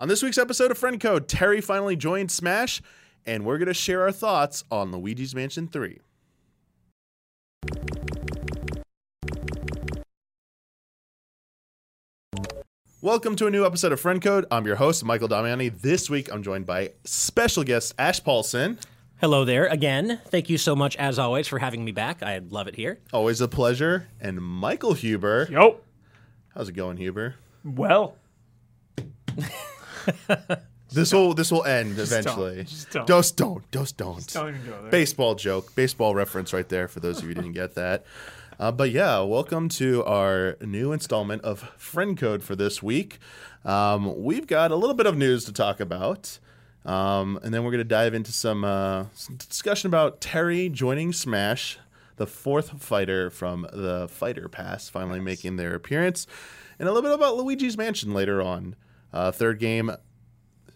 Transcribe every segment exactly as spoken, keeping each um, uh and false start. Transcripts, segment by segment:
On this week's episode of Friend Code, Terry finally joined Smash, and we're going to share our thoughts on Luigi's Mansion three. Welcome to a new episode of Friend Code. I'm your host, Michael Damiani. This week, I'm joined by special guest Ash Paulson. Hello there again. Thank you so much, as always, for having me back. I love it here. Always a pleasure. And Michael Huber. Yo. How's it going, Huber? Well. this don't. will this will end just eventually. Don't. Just don't. Just don't. Just don't. Just don't even go there. Baseball joke. Baseball reference right there for those of you who didn't get that. Uh, but yeah, welcome to our new installment of Friend Code for this week. Um, we've got a little bit of news to talk about, um, and then we're going to dive into some, uh, some discussion about Terry joining Smash, the fourth fighter from the Fighter Pass, finally yes. making their appearance, and a little bit about Luigi's Mansion later on. Uh, third game.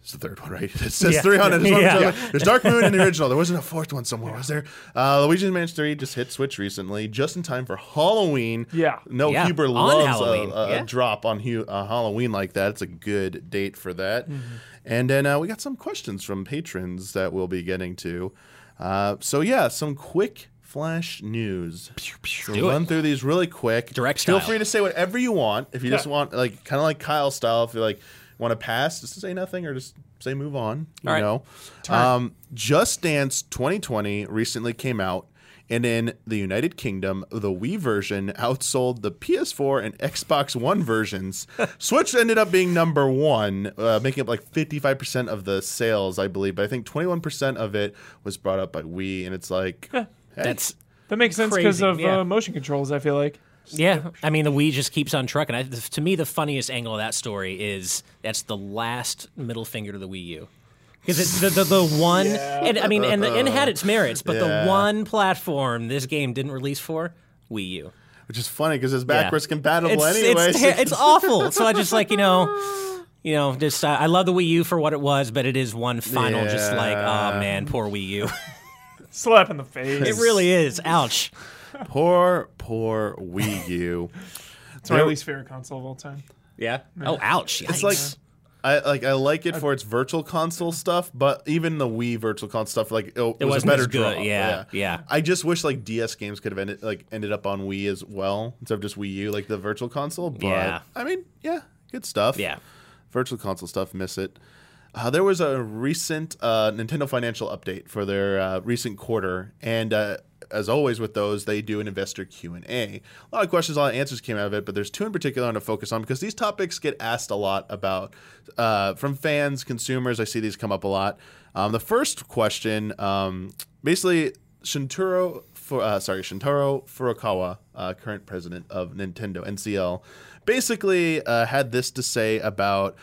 It's the third one, right? It says yeah. three hundred. Yeah. Yeah. There's Dark Moon in the original. There wasn't a fourth one somewhere, yeah. was there? Uh, Luigi's Mansion three just hit Switch recently, just in time for Halloween. Yeah. No, yeah. Huber on loves a, a yeah. drop on Hu- a Halloween like that. It's a good date for that. Mm-hmm. And then uh, we got some questions from patrons that we'll be getting to. Uh, so, yeah, some quick flash news. Pew, pew, so run it. through these really quick. Direct style. Feel free to say whatever you want. If you yeah. just want, like, kind of like Kyle style, if you're like, want to pass, just to say nothing or just say move on, you All right. know. Um, Just Dance twenty twenty recently came out, and in the United Kingdom, the Wii version outsold the P S four and Xbox One versions. Switch ended up being number one, uh, making up like fifty-five percent of the sales, I believe, but I think twenty-one percent of it was brought up by Wii, and it's like... Yeah, hey, that's That makes sense because of yeah. uh, motion controls, I feel like. Yeah, I mean, the Wii just keeps on trucking. I, to me, the funniest angle of that story is that's the last middle finger to the Wii U. Because it's the, the, the one, yeah. and I mean, and, the, and it had its merits, but yeah. the one platform this game didn't release for, Wii U. Which is funny because it's backwards yeah. compatible it's, anyway. It's, ter- it's awful. So I just like, you know... You know, just uh, I love the Wii U for what it was, but it is one final yeah. just like, oh, man, poor Wii U. Slap in the face. It really is. Ouch. Poor, poor Wii U. It's my least favorite console of all time. Yeah. No. Oh, ouch! Yikes. It's like I like I like it for its virtual console stuff, but even the Wii virtual console stuff, like it, it, it was a better draw. Yeah, yeah, yeah. I just wish like D S games could have ended like ended up on Wii as well instead of just Wii U, like the virtual console. But yeah. I mean, yeah, good stuff. Yeah, virtual console stuff. Miss it. Uh, there was a recent uh, Nintendo financial update for their uh, recent quarter, and. Uh, As always with those, they do an investor Q and A. A lot of questions, a lot of answers came out of it, but there's two in particular I want to focus on because these topics get asked a lot about uh, from fans, consumers. I see these come up a lot. Um, the first question, um, basically, Shintaro, for, uh, sorry, Shintaro Furukawa, uh, current president of Nintendo N C L, basically uh, had this to say about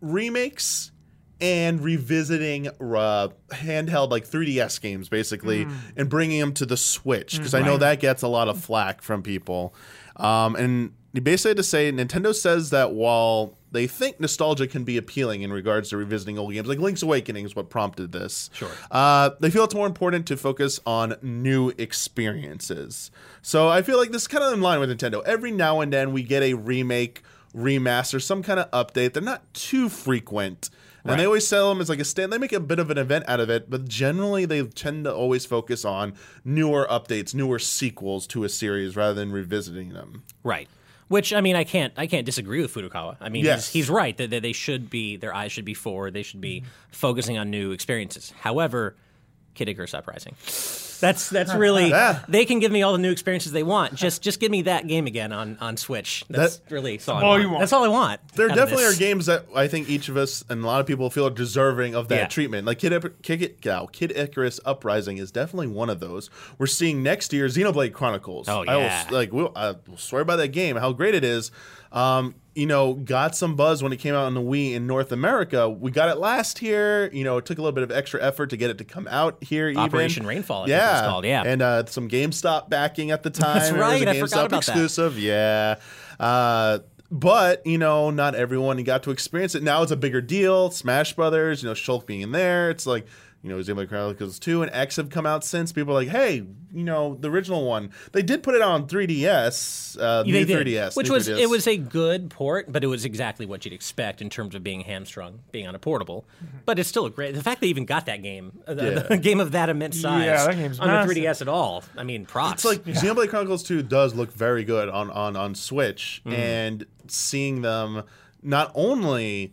remakes. And revisiting uh, handheld like three D S games basically, mm. and bringing them to the Switch because mm, I know right. that gets a lot of flack from people. Um, and basically, to say Nintendo says that while they think nostalgia can be appealing in regards to revisiting old games, like Link's Awakening is what prompted this. Sure, uh, they feel it's more important to focus on new experiences. So I feel like this is kind of in line with Nintendo. Every now and then we get a remake, remaster, some kind of update. They're not too frequent. Right. And they always sell them as like a stand. They make a bit of an event out of it, but generally they tend to always focus on newer updates, newer sequels to a series rather than revisiting them. Right. Which, I mean, I can't I can't disagree with Furukawa. I mean, yes. he's, he's right that, that they should be, their eyes should be forward. They should be mm-hmm. focusing on new experiences. However, Kid Icarus Uprising. That's that's really yeah. they can give me all the new experiences they want. Just just give me that game again on, on Switch. That's that, really all, all I want. You want. That's all I want. There definitely are games that I think each of us and a lot of people feel are deserving of that yeah. treatment. Like Kid, Kid, Kid Icarus Uprising is definitely one of those. We're seeing next year Xenoblade Chronicles. Oh yeah, I will, like we'll, I will swear by that game, how great it is. Um, you know, got some buzz when it came out on the Wii in North America. We got it last year. You know, it took a little bit of extra effort to get it to come out here. Operation even. Rainfall, I yeah. think it was called, yeah. And uh, some GameStop backing at the time. That's right, it was a I GameStop forgot about exclusive, that. yeah. Uh, but, you know, not everyone got to experience it. Now it's a bigger deal. Smash Brothers, you know, Shulk being in there. It's like... you know, Xenoblade Chronicles two and X have come out since. People are like, hey, you know, the original one. They did put it on three D S, uh, new three D S. Which was, it was a good port, but it was exactly what you'd expect in terms of being hamstrung, being on a portable. Mm-hmm. But it's still a great, the fact they even got that game, uh, yeah. the, the game of that immense size yeah, that game's on a three D S at all, I mean, props. It's like, yeah. Xenoblade Chronicles two does look very good on, on, on Switch, mm-hmm. and seeing them not only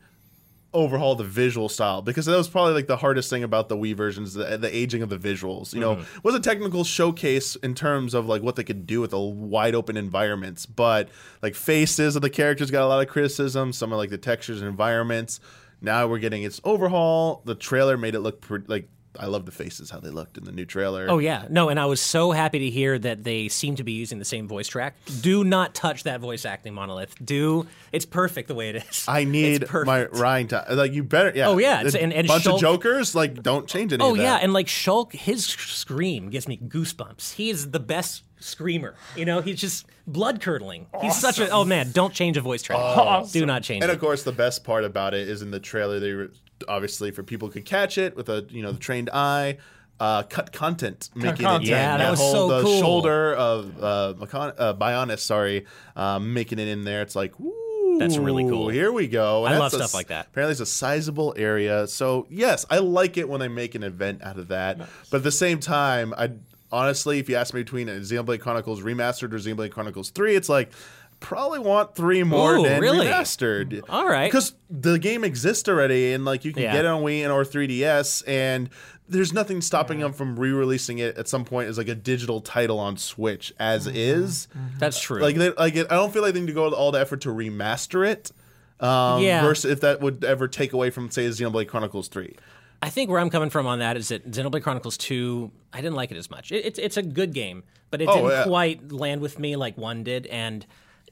overhaul the visual style, because that was probably like the hardest thing about the Wii versions, the, the aging of the visuals. You know, mm-hmm. was a technical showcase in terms of like what they could do with the wide open environments, but like faces of the characters got a lot of criticism. Some of like the textures and environments. Now we're getting its overhaul. The trailer made it look pretty, like, I love the faces, how they looked in the new trailer. Oh, yeah. No, and I was so happy to hear that they seem to be using the same voice track. Do not touch that voice acting monolith. Do. It's perfect the way it is. I need my Ryan to, like, you better, yeah. Oh, yeah. It's, and, and bunch Shulk, of jokers, like, don't change anything. Oh, yeah, and, like, Shulk, his scream gives me goosebumps. He is the best screamer. You know, he's just blood-curdling. Awesome. He's such a, oh, man, don't change a voice track. Awesome. Do not change and, it. And, of course, the best part about it is in the trailer, they were, obviously, for people who could catch it with a, you know, the trained eye, uh, cut content, cut making content. It yeah, that, that was whole, so the cool. Shoulder of uh, Macon- uh, Bionis, sorry, uh, making it in there. It's like, ooh, that's really cool. Here we go. And I love stuff a, like that. Apparently, it's a sizable area. So yes, I like it when they make an event out of that. Nice. But at the same time, I honestly, if you ask me between Xenoblade Chronicles Remastered or Xenoblade Chronicles three, it's like, probably want three more Ooh, than really? Remastered. All right. Because the game exists already, and like you can yeah. get it on Wii and or three D S, and there's nothing stopping yeah. them from re-releasing it at some point as like a digital title on Switch as mm-hmm. is. That's true. Like, they, like it, I don't feel like they need to go to all the effort to remaster it, um, yeah. versus if that would ever take away from, say, Xenoblade Chronicles three. I think where I'm coming from on that is that Xenoblade Chronicles two, I didn't like it as much. It, it's, it's a good game, but it oh, didn't yeah. quite land with me like one did, and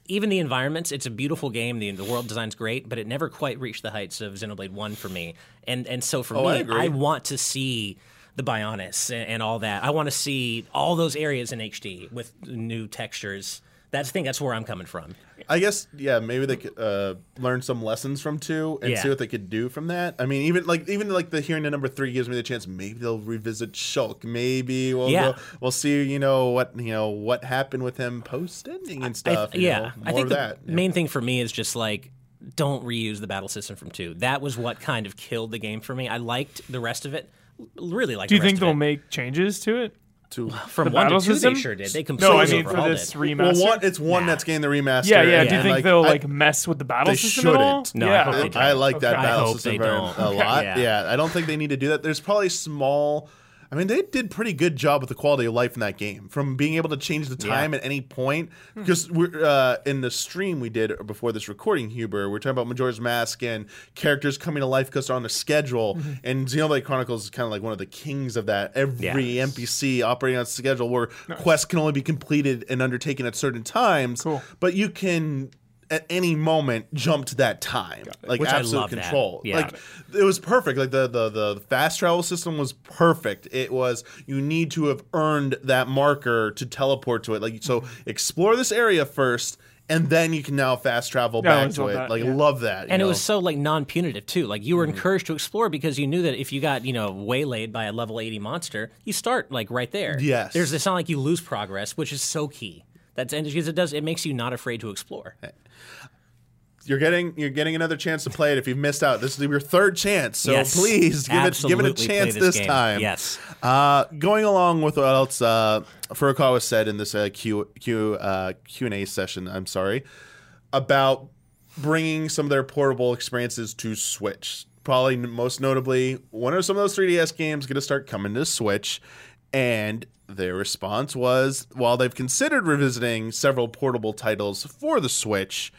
even the environments, it's a beautiful game. The, the world design's great, but it never quite reached the heights of Xenoblade one for me. And and so for oh, me, I, I want to see the Bionis and, and all that. I want to see all those areas in H D with new textures. That's the thing. That's where I'm coming from. I guess, yeah, maybe they could uh, learn some lessons from two and yeah. see what they could do from that. I mean, even like even like the hearing the number three gives me the chance. Maybe they'll revisit Shulk. Maybe we'll yeah. we'll, we'll see. You know what you know what happened with him post ending and stuff. I th- yeah, you know, more I think of the that, main know. Thing for me is just like, don't reuse the battle system from two. That was what kind of killed the game for me. I liked the rest of it. Really liked. Do the you rest think they'll it. Make changes to it? To From one to two, system? They sure did. They completely overhauled it. No, I mean, for this it. Remaster. Well, one, it's one nah. that's getting the remaster. Yeah, yeah. yeah. Do you think like, they'll, like, I, mess with the battle system shouldn't. At all? No, yeah. I, hope they I like okay. that battle system very, a lot. Yeah. yeah, I don't think they need to do that. There's probably small... I mean, they did pretty good job with the quality of life in that game, from being able to change the time yeah. at any point. Because we're uh, in the stream we did before this recording, Huber, we're talking about Majora's Mask and characters coming to life because they're on a schedule. Mm-hmm. And Xenoblade Chronicles is kind of like one of the kings of that. Every yeah. N P C operating on a schedule where nice. Quests can only be completed and undertaken at certain times. Cool. But you can... at any moment, jump to that time. Like, which absolute control. Yeah. Like, it was perfect. Like, the, the, the fast travel system was perfect. It was, you need to have earned that marker to teleport to it. Like, so explore this area first, and then you can now fast travel yeah, back to it. That, like, yeah. love that. And know? It was so, like, non-punitive, too. Like, you were mm-hmm. encouraged to explore because you knew that if you got, you know, waylaid by a level eighty monster, you start, like, right there. Yes. There's, it's not like you lose progress, which is so key. That's and because it does it makes you not afraid to explore. You're getting you're getting another chance to play it if you've missed out. This is your third chance, so yes, please give it give it a chance this, this time. Yes. Uh, going along with what else uh, Furukawa said in this uh, Q Q uh, Q and A session, I'm sorry, about bringing some of their portable experiences to Switch. Probably most notably, when are some of those three D S games going to start coming to Switch? And their response was, while they've considered revisiting several portable titles for the Switch,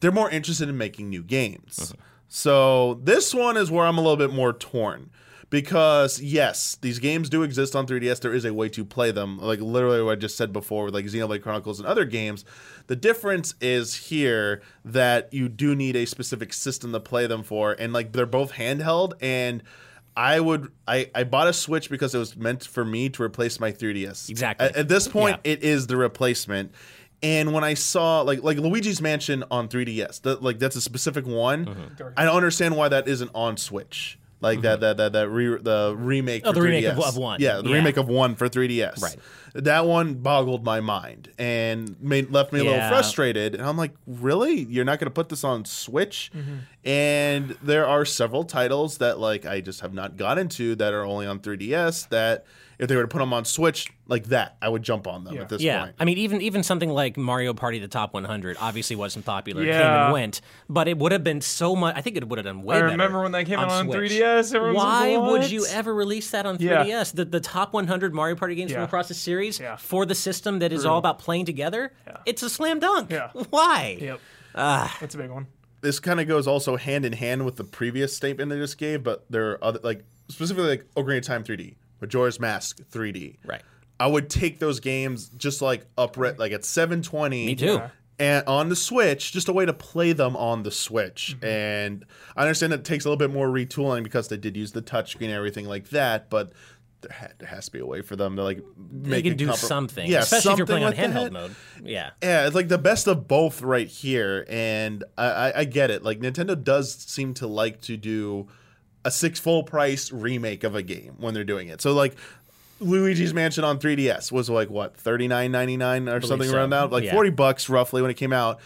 they're more interested in making new games. Uh-huh. So this one is where I'm a little bit more torn. Because, yes, these games do exist on three D S. There is a way to play them. Like, literally what I just said before with, like, Xenoblade Chronicles and other games. The difference is here that you do need a specific system to play them for. And, like, they're both handheld and... I would. I, I bought a Switch because it was meant for me to replace my three D S. Exactly. At, at this point, yeah. it is the replacement. And when I saw like like Luigi's Mansion on three D S, the, like that's a specific one. Mm-hmm. I don't understand why that isn't on Switch. Like mm-hmm. that, that, that, that re, the remake oh, for the remake of, of one. Yeah, the yeah. remake of one for three D S. Right. That one boggled my mind and made left me a yeah. little frustrated. And I'm like, really? You're not going to put this on Switch? Mm-hmm. And there are several titles that like I just have not gotten to that are only on three D S that if they were to put them on Switch like that, I would jump on them yeah. at this yeah. point. Yeah, I mean, even even something like Mario Party, the Top one hundred, obviously wasn't popular. Yeah. It came and went, but it would have been so much. I think it would have done way I better. I remember when that came out on, on three D S. Everyone Why was like, would you ever release that on three D S? Yeah. The, the Top one hundred Mario Party games yeah. from across the series yeah. for the system that is True. all about playing together? Yeah. It's a slam dunk. Yeah. Why? Yep. Uh, That's a big one. This kind of goes also hand in hand with the previous statement they just gave, but there are other, like, specifically like Ocarina of Time three D. Majora's Mask three D. Right. I would take those games just like upright, like at seven twenty. Me too. And on the Switch, just a way to play them on the Switch. Mm-hmm. And I understand that it takes a little bit more retooling because they did use the touchscreen and everything like that, but there, ha- there has to be a way for them to like make it. They can do comprom- something. Yeah, especially something if you're playing like on handheld that. mode. Yeah. Yeah, it's like the best of both right here. And I, I, I get it. Like Nintendo does seem to like to do a six full price remake of a game when they're doing it. So like Luigi's Mansion on three D S was like what thirty-nine ninety-nine or something so. around that, like yeah. forty bucks roughly when it came out.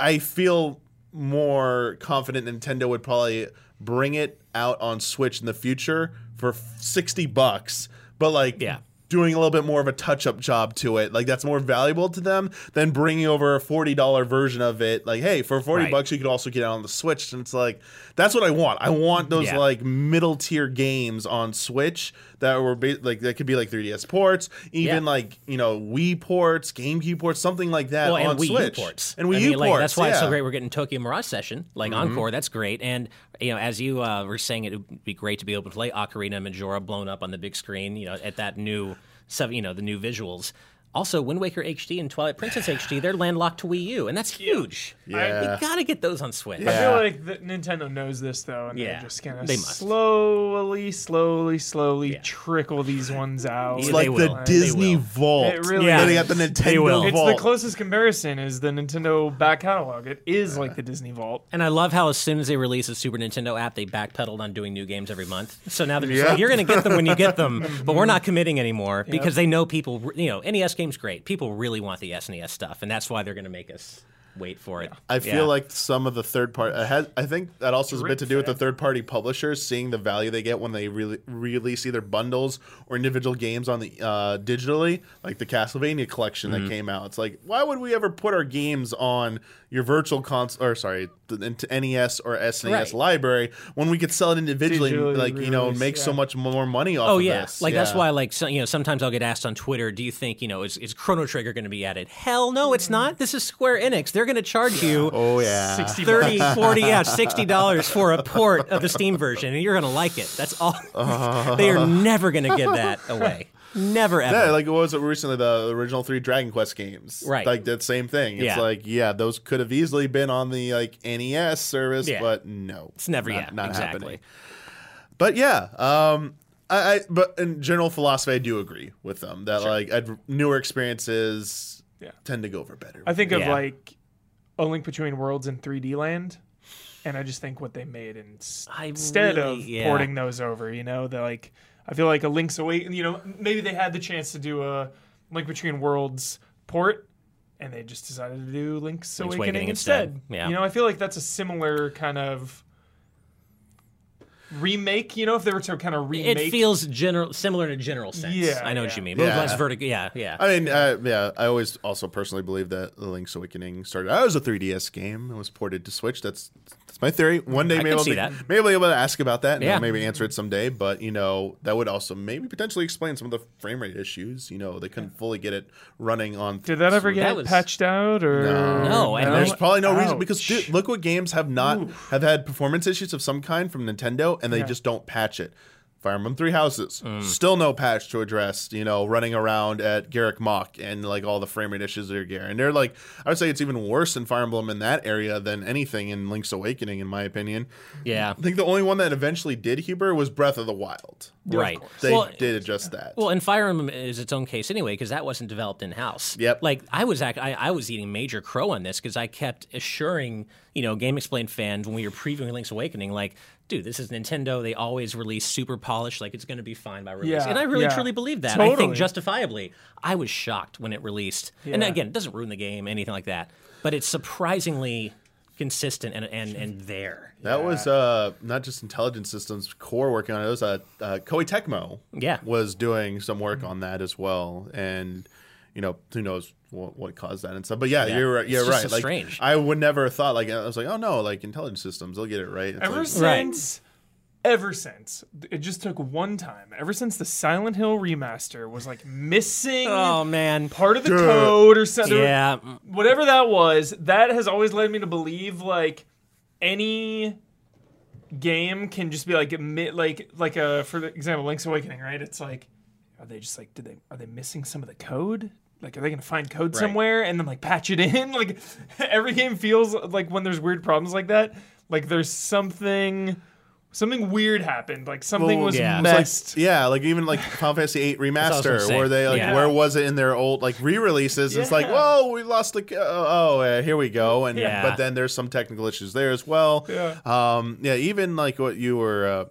I feel more confident Nintendo would probably bring it out on Switch in the future for sixty bucks, but like yeah. doing a little bit more of a touch-up job to it. Like that's more valuable to them than bringing over a forty dollars version of it. Like, hey, for forty right. bucks, you could also get it on the Switch. And it's like, that's what I want. I want those yeah. like middle tier games on Switch that were ba- like that could be like three D S ports, even yeah. like, you know, Wii ports, GameCube ports, something like that well, on Switch. And Wii Switch. U ports. And Wii I mean, U like, ports. That's why yeah. it's so great. We're getting Tokyo Mirage Session, like mm-hmm. Encore. That's great. And you know, as you uh, were saying, it would be great to be able to play Ocarina of Majora blown up on the big screen. You know, at that new. So, you know, the new visuals. Also, Wind Waker H D and Twilight Princess H D, they're landlocked to Wii U, and that's huge. Yeah. I, you gotta get those on Switch. Yeah. I feel like the, Nintendo knows this, though, and yeah. they're just gonna they slowly, slowly, slowly yeah. trickle these ones out. It's like the Disney Vault. It really yeah. is. They got the Nintendo Vault. It's the closest comparison is the Nintendo back catalog. It is yeah. like the Disney Vault. And I love how as soon as they release a Super Nintendo app, they backpedaled on doing new games every month. So now they're just yep. like, you're gonna get them when you get them, but we're not committing anymore yep. because they know people, you know, N E S games great. People really want the S N E S stuff, and that's why they're going to make us wait for it. I feel yeah. like some of the third party, I think that also has a bit to do with the third party publishers seeing the value they get when they re- release either bundles or individual games on the uh, digitally, like the Castlevania collection mm-hmm. that came out. It's like, why would we ever put our games on your virtual console, or sorry, the N E S or S N E S right. library when we could sell it individually, digitally like release, you know, make yeah. so much more money off oh, of yeah. this? Like yeah, like that's why, like so, you know, sometimes I'll get asked on Twitter, do you think you know is, is Chrono Trigger going to be added? Hell no, it's not. This is Square Enix. They're going to charge you oh, yeah. thirty, forty, yeah, sixty dollars for a port of the Steam version, and you're going to like it. That's all. Uh, they are never going to give that away. Never ever. Yeah, like what was it recently? The original three Dragon Quest games, right? Like that same thing. It's yeah. like yeah, those could have easily been on the like N E S service, yeah. but no, it's never not, yet not exactly. happening. But yeah, um, I, I but in general philosophy, I do agree with them that sure. like I'd, newer experiences yeah. tend to go over better. I think of yeah. like A Link Between Worlds and three D Land, and I just think what they made in, instead really, of yeah. porting those over, you know, they're like. I feel like a Link's Awakening, you know, maybe they had the chance to do a Link Between Worlds port, and they just decided to do Link's, Link's Awakening, Awakening instead. instead. Yeah. You know, I feel like that's a similar kind of remake, you know, if they were to kind of remake. It feels general, similar in a general sense. Yeah, I know yeah. what you mean. Yeah. Less vertigo. Yeah, yeah. I mean, uh, yeah, I always also personally believe that the Link's Awakening started out as a three D S game. It was ported to Switch. That's that's my theory. One day, maybe I'll be, maybe I'll be able to ask about that and yeah. maybe answer it someday. But, you know, that would also maybe potentially explain some of the frame rate issues. You know, they couldn't yeah. fully get it running on. Did that ever get that was... patched out? Or No. no and no. There's probably no Ouch. reason because dude, look what games have not Ooh. have had performance issues of some kind from Nintendo. And they yeah. just don't patch it. Fire Emblem Three Houses, mm. still no patch to address, you know, running around at Garrick Mach and like all the frame rate issues that are there. And they're like, I would say it's even worse in Fire Emblem in that area than anything in Link's Awakening, in my opinion. Yeah. I think the only one that eventually did Huber was Breath of the Wild. Right. They well, did adjust that. Well, and Fire Emblem is its own case anyway, because that wasn't developed in house. Yep. Like I was act- I, I was eating major crow on this because I kept assuring you know, Game Explained fans, when we were previewing Link's Awakening, like, dude, this is Nintendo. They always release super polished. Like, it's going to be fine by release. Yeah, and I really, yeah. truly believe that. Totally. I think justifiably. I was shocked when it released. Yeah. And again, it doesn't ruin the game, anything like that. But it's surprisingly consistent and and, and there. That yeah. was uh, not just Intelligent Systems Core working on it. It was uh, uh, Koei Tecmo yeah. was doing some work mm-hmm. on that as well. And, you know, who knows what, what caused that and stuff. But, yeah, yeah. you're, you're it's right. It's so like, strange. I would never have thought, like, I was like, oh, no, like, Intelligent Systems, they'll get it right. It's ever like, since... Right. Ever since, it just took one time. Ever since the Silent Hill remaster was like missing oh, man. part of the Duh. code or something. Yeah. Whatever that was, that has always led me to believe like any game can just be like, like, like a, for example, Link's Awakening, right? It's like, are they just like, did they, are they missing some of the code? Like, are they going to find code right. somewhere and then like patch it in? Like every game feels like when there's weird problems like that, like there's something... Something weird happened. Like something well, was yeah. messed. Like, yeah, like even like Final Fantasy eight Remaster, where they like, yeah. where was it in their old like re-releases? Yeah. It's like, whoa, we lost the oh, oh uh, here we go, and yeah. but then there's some technical issues there as well. Yeah, um, yeah, even like what you were uh,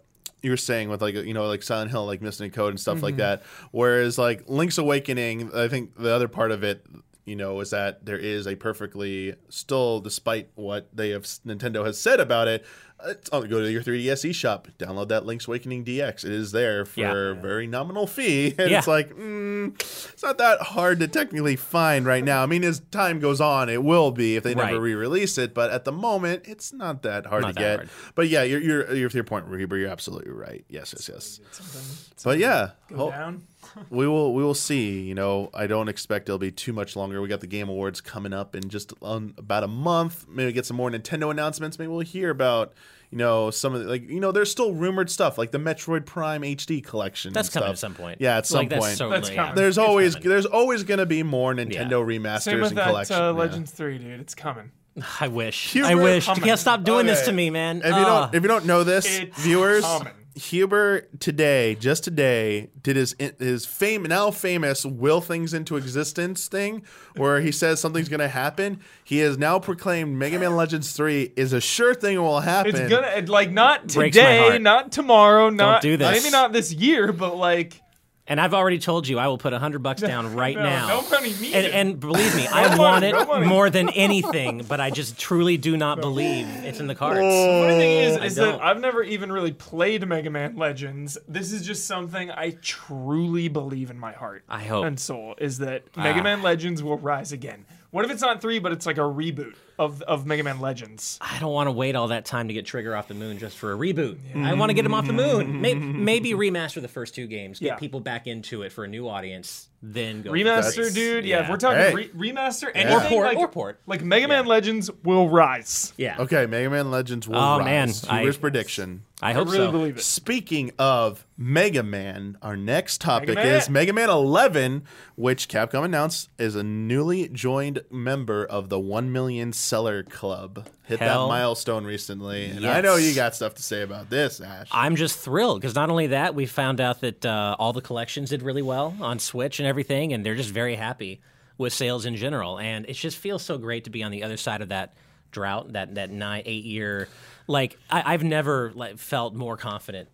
you were saying with like you know like Silent Hill like missing a code and stuff mm-hmm. like that. Whereas like Link's Awakening, I think the other part of it. You know, is that there is a perfectly still, despite what they have Nintendo has said about it, it's, go to your three D S eShop, download that Link's Awakening D X. It is there for yeah. a very nominal fee, and yeah. it's like, mm, it's not that hard to technically find right now. I mean, as time goes on, it will be if they right. never re-release it, but at the moment, it's not that hard not to that get. Hard. But yeah, you're, you're, you're to your point, Reber, you're absolutely right. Yes, yes, yes. Something, something but yeah, go ho- down. We will we will see. You know, I don't expect it'll be too much longer. We got the Game Awards coming up in just um, about a month. Maybe get some more Nintendo announcements. Maybe we'll hear about, you know, some of the, like, you know, there's still rumored stuff like the Metroid Prime H D collection. That's coming at some point. Yeah, at some like, that's point. So that's coming. There's it's always coming. There's always going to be more Nintendo yeah. remasters Same with and that, collections. Uh, Legends yeah. three, dude. It's coming. I wish. Huber, I wish. You can't stop doing okay. this to me, man. If uh, you don't if you don't know this, it's viewers. Common. Huber today, just today, did his his fame now famous will things into existence thing, where he says something's gonna happen. He has now proclaimed Mega Man Legends three is a sure thing will happen. It's gonna like not today, not tomorrow, not Don't do this. maybe not this year, but like. And I've already told you I will put a hundred bucks down right no, now. No money needed. And, and believe me, I no want money, it no more than anything, but I just truly do not believe it's in the cards. The funny thing is, is that I've never even really played Mega Man Legends. This is just something I truly believe in my heart. I hope. And soul is that Mega ah. Man Legends will rise again. What if it's not three, but it's like a reboot of, of Mega Man Legends? I don't want to wait all that time to get Trigger off the moon just for a reboot. Yeah. I want to get him off the moon. Maybe, maybe remaster the first two games, get yeah. people back into it for a new audience, then go remaster, dude. Yeah. yeah, if we're talking hey. re- remaster, anything yeah. or port, like, or port. like Mega Man yeah. Legends will rise. Yeah. Okay, Mega Man Legends will oh, rise. Oh man, Huber's prediction. I hope I really so. Believe it. Speaking of Mega Man, our next topic Mega is Mega Man eleven, which Capcom announced is a newly joined member of the one million Seller Club. Hit Hell that milestone recently, and yes. I know you got stuff to say about this, Ash. I'm just thrilled, because not only that, we found out that uh, all the collections did really well on Switch and everything, and they're just very happy with sales in general, and it just feels so great to be on the other side of that drought, that, that nine, eight-year... Like, I, I've never like, felt more confident,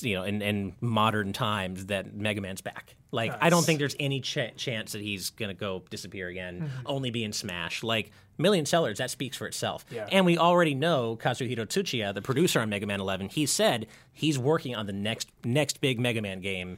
you know, in, in modern times that Mega Man's back. Like, nice. I don't think there's any ch- chance that he's going to go disappear again, mm-hmm. only be in Smash. Like, Million Sellers, that speaks for itself. Yeah. And we already know Kazuhiro Tsuchiya, the producer on Mega Man eleven, he said he's working on the next next big Mega Man game.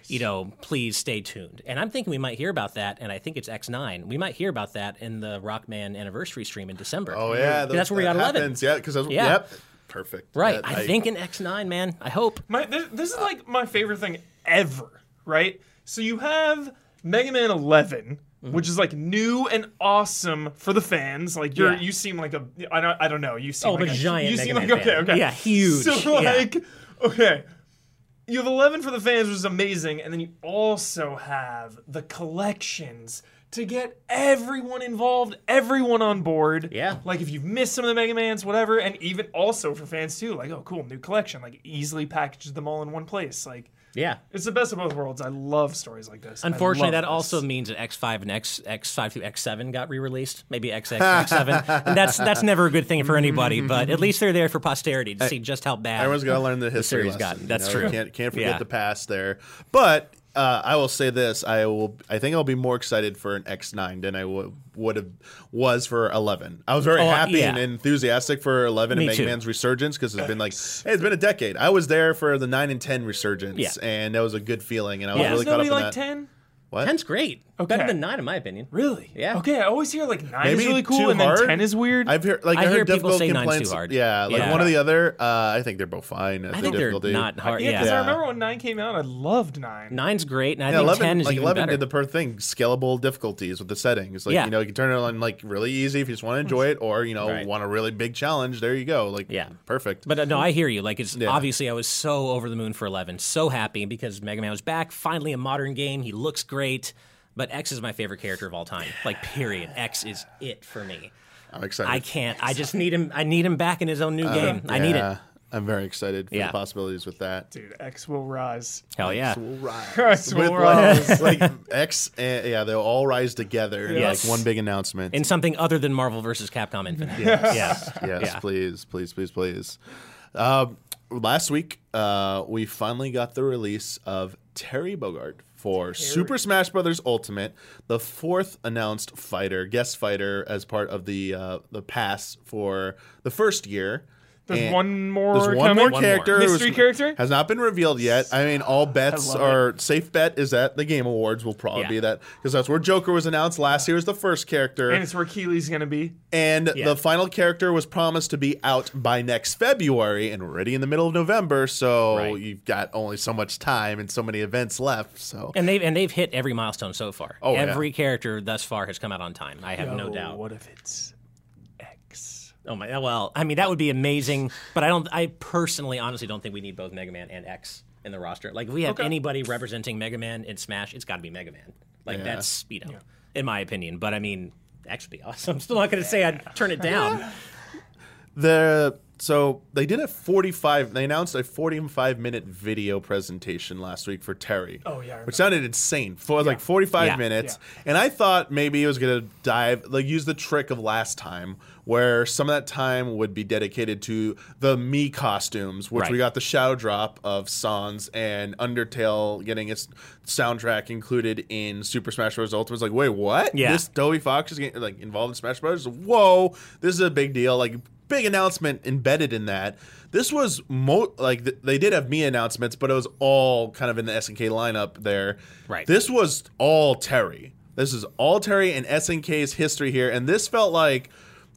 Nice. You know, please stay tuned. And I'm thinking we might hear about that, and I think it's X nine. We might hear about that in the Rockman anniversary stream in December. Oh, yeah. Those, that's where we got happens. eleven. Yeah, because yeah. Yep. Perfect. Right. That, I, I think in X nine, man. I hope. My, this, this is like my favorite thing ever, right? So you have Mega Man eleven, mm-hmm. which is like new and awesome for the fans. Like you're, yeah. you seem like a, I don't, I don't know. You seem oh, like a giant. You Mega seem Man like fan. okay, okay, yeah, huge. So like, yeah. okay, you have eleven for the fans, which is amazing, and then you also have the collections to get everyone involved, everyone on board. Yeah. Like if you've missed some of the Mega Mans, whatever, and even also for fans too. Like, oh, cool, new collection. Like easily package them all in one place. Like. Yeah. It's the best of both worlds. I love stories like this. Unfortunately, that this. also means that X five and X, X5 through X seven got re-released. Maybe X X X seven. And that's that's never a good thing for anybody, but at least they're there for posterity to I, see just how bad everyone's got to learn the history the gotten. That's you know? true. Can't, can't forget yeah. the past there. But uh, I will say this. I will. I think I'll be more excited for an X nine than I w- would have was for eleven. I was very oh, happy yeah. and enthusiastic for eleven Me and Mega too. Man's resurgence because it's been like, hey, it's been a decade. I was there for the nine and ten resurgence, yeah. and that was a good feeling, and I was yeah. really Does caught up in like that. ten? What? ten's great. Okay. Better than nine, in my opinion. Really? Yeah. Okay, I always hear, like, nine Maybe is really cool, and hard. then ten is weird. I've heard, like, I, I heard hear people say nine's too hard. Yeah, like, yeah. one or the other, uh, I think they're both fine. I think difficulty. they're not hard, yeah. Because yeah. yeah. I remember when nine came out, I loved nine. nine's great, and I yeah, think eleven, ten is like even eleven better. Did the per thing, scalable difficulties with the settings. Like, yeah. you know, you can turn it on, like, really easy if you just want to enjoy it, or, you know, right. want a really big challenge, there you go. Like, yeah. perfect. But, uh, no, I hear you. Like, it's yeah. obviously I was so over the moon for eleven, so happy, because Mega Man was back, finally a modern game, he looks great. But X is my favorite character of all time. Like, period. X is it for me. I'm excited. I can't. I just need him. I need him back in his own new uh, game. Yeah, I need it. I'm very excited for yeah. the possibilities with that. Dude, X will rise. Hell yeah. X will rise. X will with rise. Like, like X, and, yeah, they'll all rise together. Yes. Like one big announcement. In something other than Marvel versus Capcom Infinite. Yes. yes. Yes. Yeah. Please. Please. Please. Please. Um, last week, uh, we finally got the release of Terry Bogard. For Terry. Super Smash Bros. Ultimate, the fourth announced fighter, guest fighter, as part of the uh, the pass for the first year. There's and one more. There's one coming. more character. One more. Mystery was, character has not been revealed yet. I mean, all bets are it. safe. Bet is that the Game Awards will probably yeah. be that because that's where Joker was announced last year as the first character, and it's where Keely's going to be. And yeah. the final character was promised to be out by next February, and we're already in the middle of November, so right. you've got only so much time and so many events left. So and they've and they've hit every milestone so far. Oh, every yeah. character thus far has come out on time. I have Yo, no doubt. What if it's X? Oh my! Well, I mean that would be amazing, but I don't. I personally, honestly, don't think we need both Mega Man and X in the roster. Like, if we have okay. anybody representing Mega Man in Smash, it's got to be Mega Man. Like yeah. that's you know, yeah. in my opinion. But I mean, X would be awesome. I'm still not going to say I'd turn it down. Yeah. The so they did a forty-five. They announced a forty-five minute video presentation last week for Terry. Oh yeah, which sounded insane. For yeah. like forty-five yeah. minutes, yeah. and I thought maybe it was going to dive like use the trick of last time. Where some of that time would be dedicated to the Mii costumes, which right. we got the shadow drop of Sans and Undertale getting its soundtrack included in Super Smash Bros. Ultimate. It's like, wait, what? Yeah. This Toby Fox is getting, like involved in Smash Bros. Whoa, this is a big deal. Like big announcement embedded in that. This was mo- like th- they did have Mii announcements, but it was all kind of in the S N K lineup there. Right. This was all Terry. This is all Terry and S N K's history here, and this felt like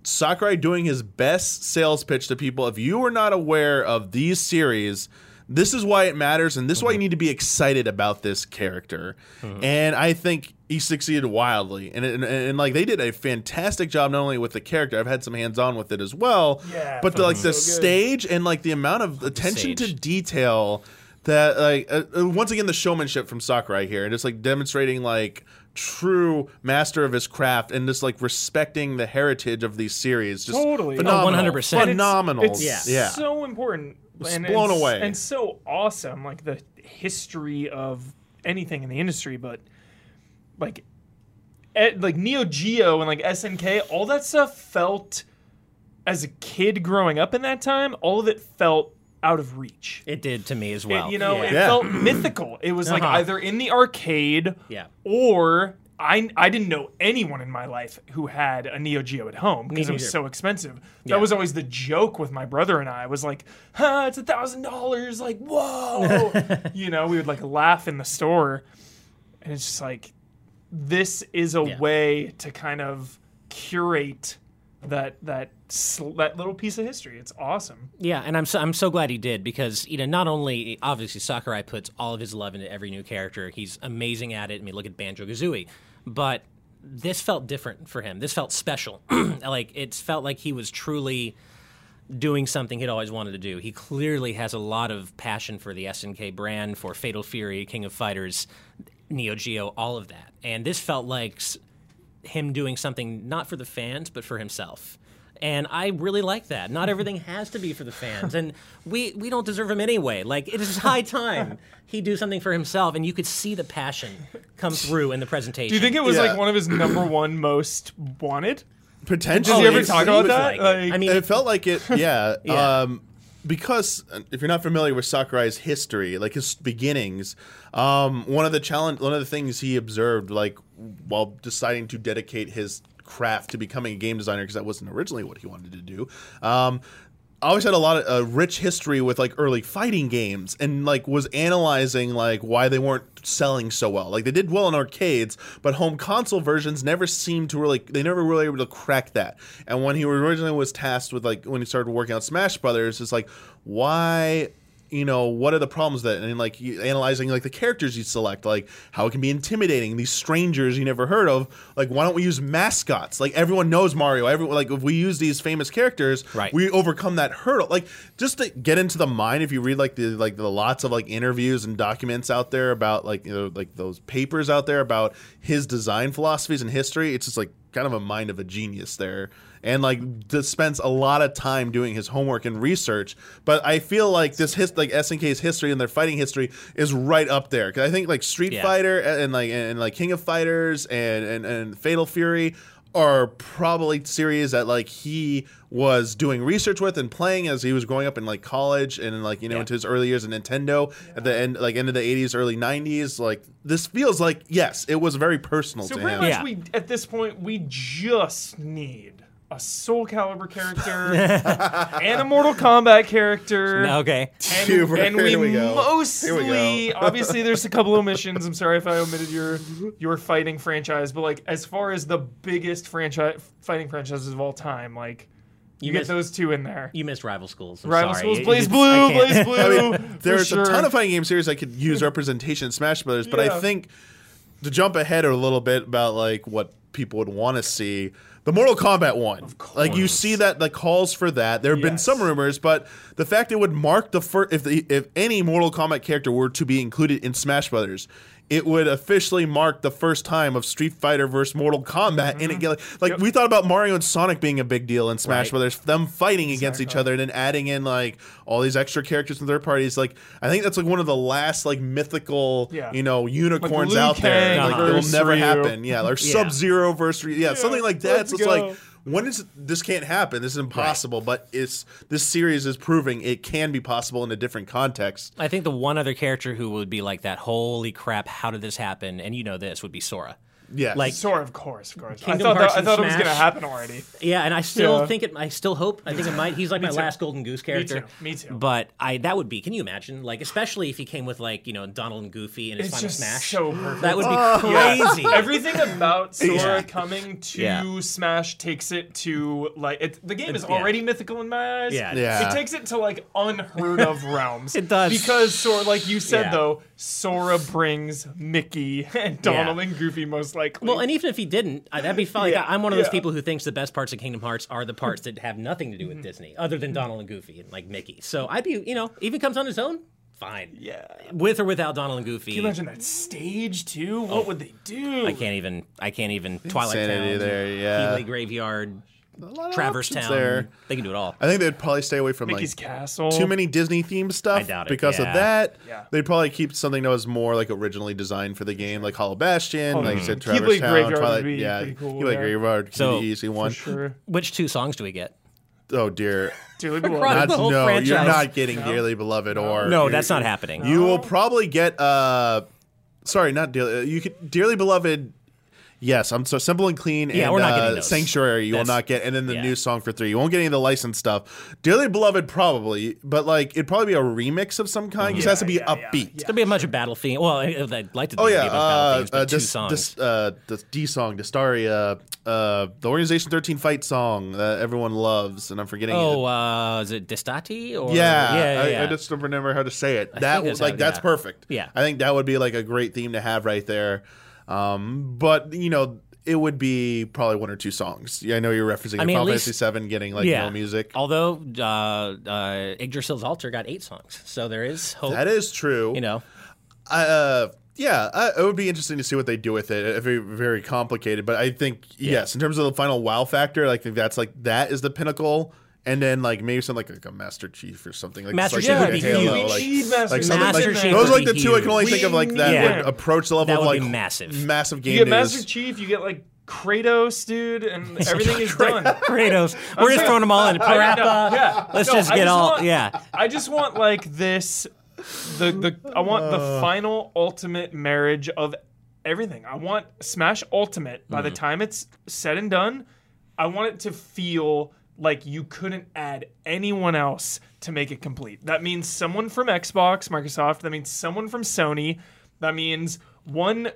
Sakurai doing his best sales pitch to people. If you are not aware of these series, this is why it matters, and this is why you need to be excited about this character. Mm-hmm. And I think he succeeded wildly. And, and and like they did a fantastic job not only with the character, I've had some hands-on with it as well, yeah, but the, like the so stage and like the amount of attention to detail that like uh, once again the showmanship from Sakurai here, and just like demonstrating like true master of his craft and just like respecting the heritage of these series. Just totally. Phenomenal. one hundred percent. Phenomenal. It's, it's yeah. so important. It's and, blown and, away. And so awesome. Like the history of anything in the industry, but like, at, like Neo Geo and like S N K, all that stuff felt, as a kid growing up in that time, all of it felt out of reach. It did to me as well. It, you know, yeah. it yeah. felt mythical. It was uh-huh. like either in the arcade yeah. or I I didn't know anyone in my life who had a Neo Geo at home because it was so expensive. Yeah. That was always the joke with my brother and I. I was like, huh, it's a thousand dollars. Like, whoa. You know, we would like laugh in the store. And it's just like, this is a yeah. way to kind of curate that that sl- that little piece of history. It's awesome. Yeah, and I'm so, I'm so glad he did because, you know, not only, obviously, Sakurai puts all of his love into every new character. He's amazing at it. I mean, look at Banjo-Kazooie. But this felt different for him. This felt special. Like, it felt like he was truly doing something he'd always wanted to do. He clearly has a lot of passion for the S N K brand, for Fatal Fury, King of Fighters, Neo Geo, all of that. And this felt like him doing something not for the fans but for himself, and I really like that. Not everything has to be for the fans, and we, we don't deserve him anyway. Like, it is high time he do something for himself, and you could see the passion come through in the presentation. Do you think it was, yeah. like, one of his number one most wanted? Potentially. Did you ever talk about that? Like like, I mean, it felt like it, yeah. yeah. Um, because if you're not familiar with Sakurai's history, like his beginnings, um, one of the challenge, one of the things he observed, like while deciding to dedicate his craft to becoming a game designer, because that wasn't originally what he wanted to do. Um, always had a lot of uh, rich history with like early fighting games, and like was analyzing like why they weren't selling so well. Like they did well in arcades, but home console versions never seemed to really, they never really were able to crack that. And when he originally was tasked with like, when he started working on Smash Brothers, it's like, why, you know, what are the problems that, and like analyzing like the characters you select, like how it can be intimidating, these strangers you never heard of, like why don't we use mascots? Like everyone knows Mario, everyone, like if we use these famous characters, right. we overcome that hurdle. Like just to get into the mind, if you read like the like the lots of like interviews and documents out there about like, you know, like those papers out there about his design philosophies and history, it's just like kind of a mind of a genius there. And like spends a lot of time doing his homework and research, but I feel like this his, like S N K's history and their fighting history is right up there, because I think like Street yeah. Fighter and, and like and, and like King of Fighters and, and and Fatal Fury are probably series that like he was doing research with and playing as he was growing up in like college and like you know yeah. into his early years in Nintendo yeah. at the end like end of the eighties, early nineties. Like this feels like yes, it was very personal so to pretty him. Much yeah. we at this point we just need a Soul Calibur character, and a Mortal Kombat character. Okay. And, Huber, and we, we mostly, we obviously there's a couple omissions. I'm sorry if I omitted your your fighting franchise, but like as far as the biggest franchise fighting franchises of all time, like You, you missed, get those two in there. You missed Rival Schools. I'm Rival sorry. Schools, Blaze Blue, Blaze Blue. I mean, there's sure. a ton of fighting game series I could use representation in Smash Brothers, but yeah. I think to jump ahead a little bit about like what people would want to see. The Mortal Kombat one, like you see that, like calls for that. There have yes. been some rumors, but the fact it would mark the first, if the, if any Mortal Kombat character were to be included in Smash Brothers, it would officially mark the first time of Street Fighter versus Mortal Kombat. Mm-hmm. And it, like yep. we thought about Mario and Sonic being a big deal in Smash right. Brothers, them fighting exactly. against each other, and then adding in like all these extra characters from third parties. Like I think that's like one of the last like mythical, yeah. you know, unicorns like out Kang there. Uh-huh. Like it'll never happen. Yeah, or yeah. Sub Zero versus yeah, yeah, something like that. So it's go. like. When is this can't happen? This is impossible. Right. But it's this series is proving it can be possible in a different context. I think the one other character who would be like that, holy crap, how did this happen? And you know this would be Sora. Yeah, like, Sora, of course, of course. Kingdom I thought, that, I thought it was going to happen already. Yeah, and I still yeah. think it. I still hope. I think it might. He's like my too. last Golden Goose character. Me too. Me too. But I that would be. Can you imagine? Like, especially if he came with like you know Donald and Goofy and his it's final just Smash. So perfect. That would be uh, crazy. Yeah. Everything about Sora yeah. coming to yeah. Smash takes it to like it, the game is yeah. already mythical in my eyes. Yeah. yeah, it takes it to like unheard of realms. It does because Sora, like you said yeah. though, Sora brings Mickey and Donald yeah. and Goofy most likely. Likely. Well, and even if he didn't, uh, that'd be fine. yeah. I'm one of those yeah. people who thinks the best parts of Kingdom Hearts are the parts that have nothing to do with Disney, other than Donald and Goofy and like Mickey. So I'd be, you know, even comes on his own, fine. Yeah. With or without Donald and Goofy. Can you imagine that stage too? What oh, would they do? I can't even. I can't even. Insanity Twilight Town, there, yeah. Healy Graveyard. A lot of Traverse Town. There. They can do it all. I think they'd probably stay away from Mickey's like Castle. Too many Disney themed stuff. I doubt it. Because yeah. of that, yeah. they'd probably keep something that was more like originally designed for the game, like Hollow Bastion, oh, like you said, Traverse Town, Twilight. Yeah, Healy Graveyard would be the easy one. Sure. Which two songs do we get? Oh dear. Dearly Beloved. Not, no, franchise. You're not getting no. Dearly Beloved no. or No, that's not happening. You no. will probably get uh sorry, not Dearly you could Dearly Beloved. Yes, I'm so Simple and Clean yeah, and uh, Sanctuary you That's, will not get, and then the yeah. new song for three. You won't get any of the licensed stuff. Dearly Beloved probably, but like it'd probably be a remix of some kind because yeah, it has to be yeah, upbeat. Yeah, yeah. It's going to be a bunch of Battle Fiend. Well, I'd like to oh, yeah, be a bunch uh, of Battle Fiends, but uh, two dis, songs. Dis, uh, the D song, Destaria, uh, the Organization thirteen fight song that everyone loves, and I'm forgetting oh, it. Oh, uh, is it Destati? Or? Yeah, yeah, yeah, yeah. I, I just don't remember how to say it. I that was, like, how, That's yeah. perfect. Yeah. I think that would be like a great theme to have right there. Um, but you know, it would be probably one or two songs. Yeah, I know you're referencing I mean, Final least, Fantasy seven getting like yeah. no music. Although uh, uh, Yggdrasil's Altar got eight songs, so there is hope. That is true. You know, uh, yeah, uh, it would be interesting to see what they do with it. Very, very complicated, but I think yeah. yes, in terms of the final wow factor, I think that's like that is the pinnacle. And then, like, maybe something like, like a Master Chief or something. Like Master Chief like would be Halo. huge. Like, we like Master, Master like, Chief Those are, like, the two huge. I can only we, think of, like, that yeah. would approach the level that of, like, massive. massive game You get Master news. Chief, you get, like, Kratos, dude, and everything is done. Kratos. We're just throwing them all in. Parappa. No, yeah. Let's no, just get just all, want, yeah. I just want, like, this, the, the I want uh. the final ultimate marriage of everything. I want Smash Ultimate. By mm. the time it's said and done, I want it to feel like you couldn't add anyone else to make it complete. That means someone from Xbox, Microsoft. That means someone from Sony. That means one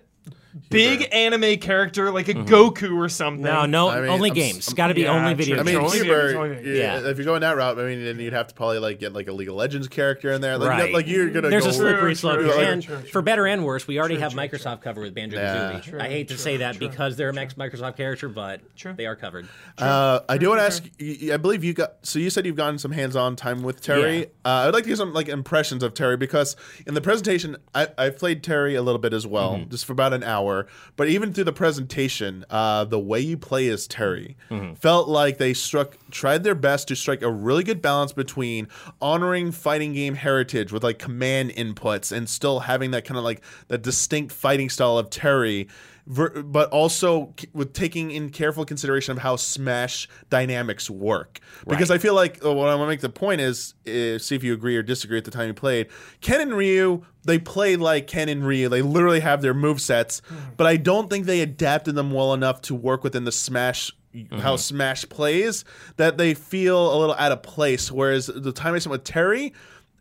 big Huber. anime character like a mm-hmm. Goku or something. No, no, I mean, only I'm, games. Got to be yeah, only video games. I mean, Huber, yeah, yeah. if you're going that route, I mean, then you'd have to probably like get like a League of Legends character in there. Like, right. you know, like you're gonna. There's go a slippery slope. And true, true. for better and worse, we already true, have true, Microsoft true. covered with Banjo-Kazooie. Yeah. I hate to true, say that true, because they're true. a Microsoft character, but true. they are covered. Uh, I do want to ask. I believe you got. So you said you've gotten some hands-on time with Terry. Yeah. Uh, I'd like to get some like impressions of Terry because in the presentation, I, I played Terry a little bit as well, mm-hmm. just for about an hour. But even through the presentation, uh, the way you play as Terry mm-hmm. felt like they struck tried their best to strike a really good balance between honoring fighting game heritage with like command inputs and still having that kind of like that distinct fighting style of Terry, ver- but also c- with taking in careful consideration of how Smash dynamics work. Right. Because I feel like oh, what I want to make the point is, is see if you agree or disagree at the time you played. Ken and Ryu, they play like Ken and Ryu. They literally have their movesets, but I don't think they adapted them well enough to work within the Smash mm-hmm. how Smash plays that they feel a little out of place. Whereas the time I spent with Terry,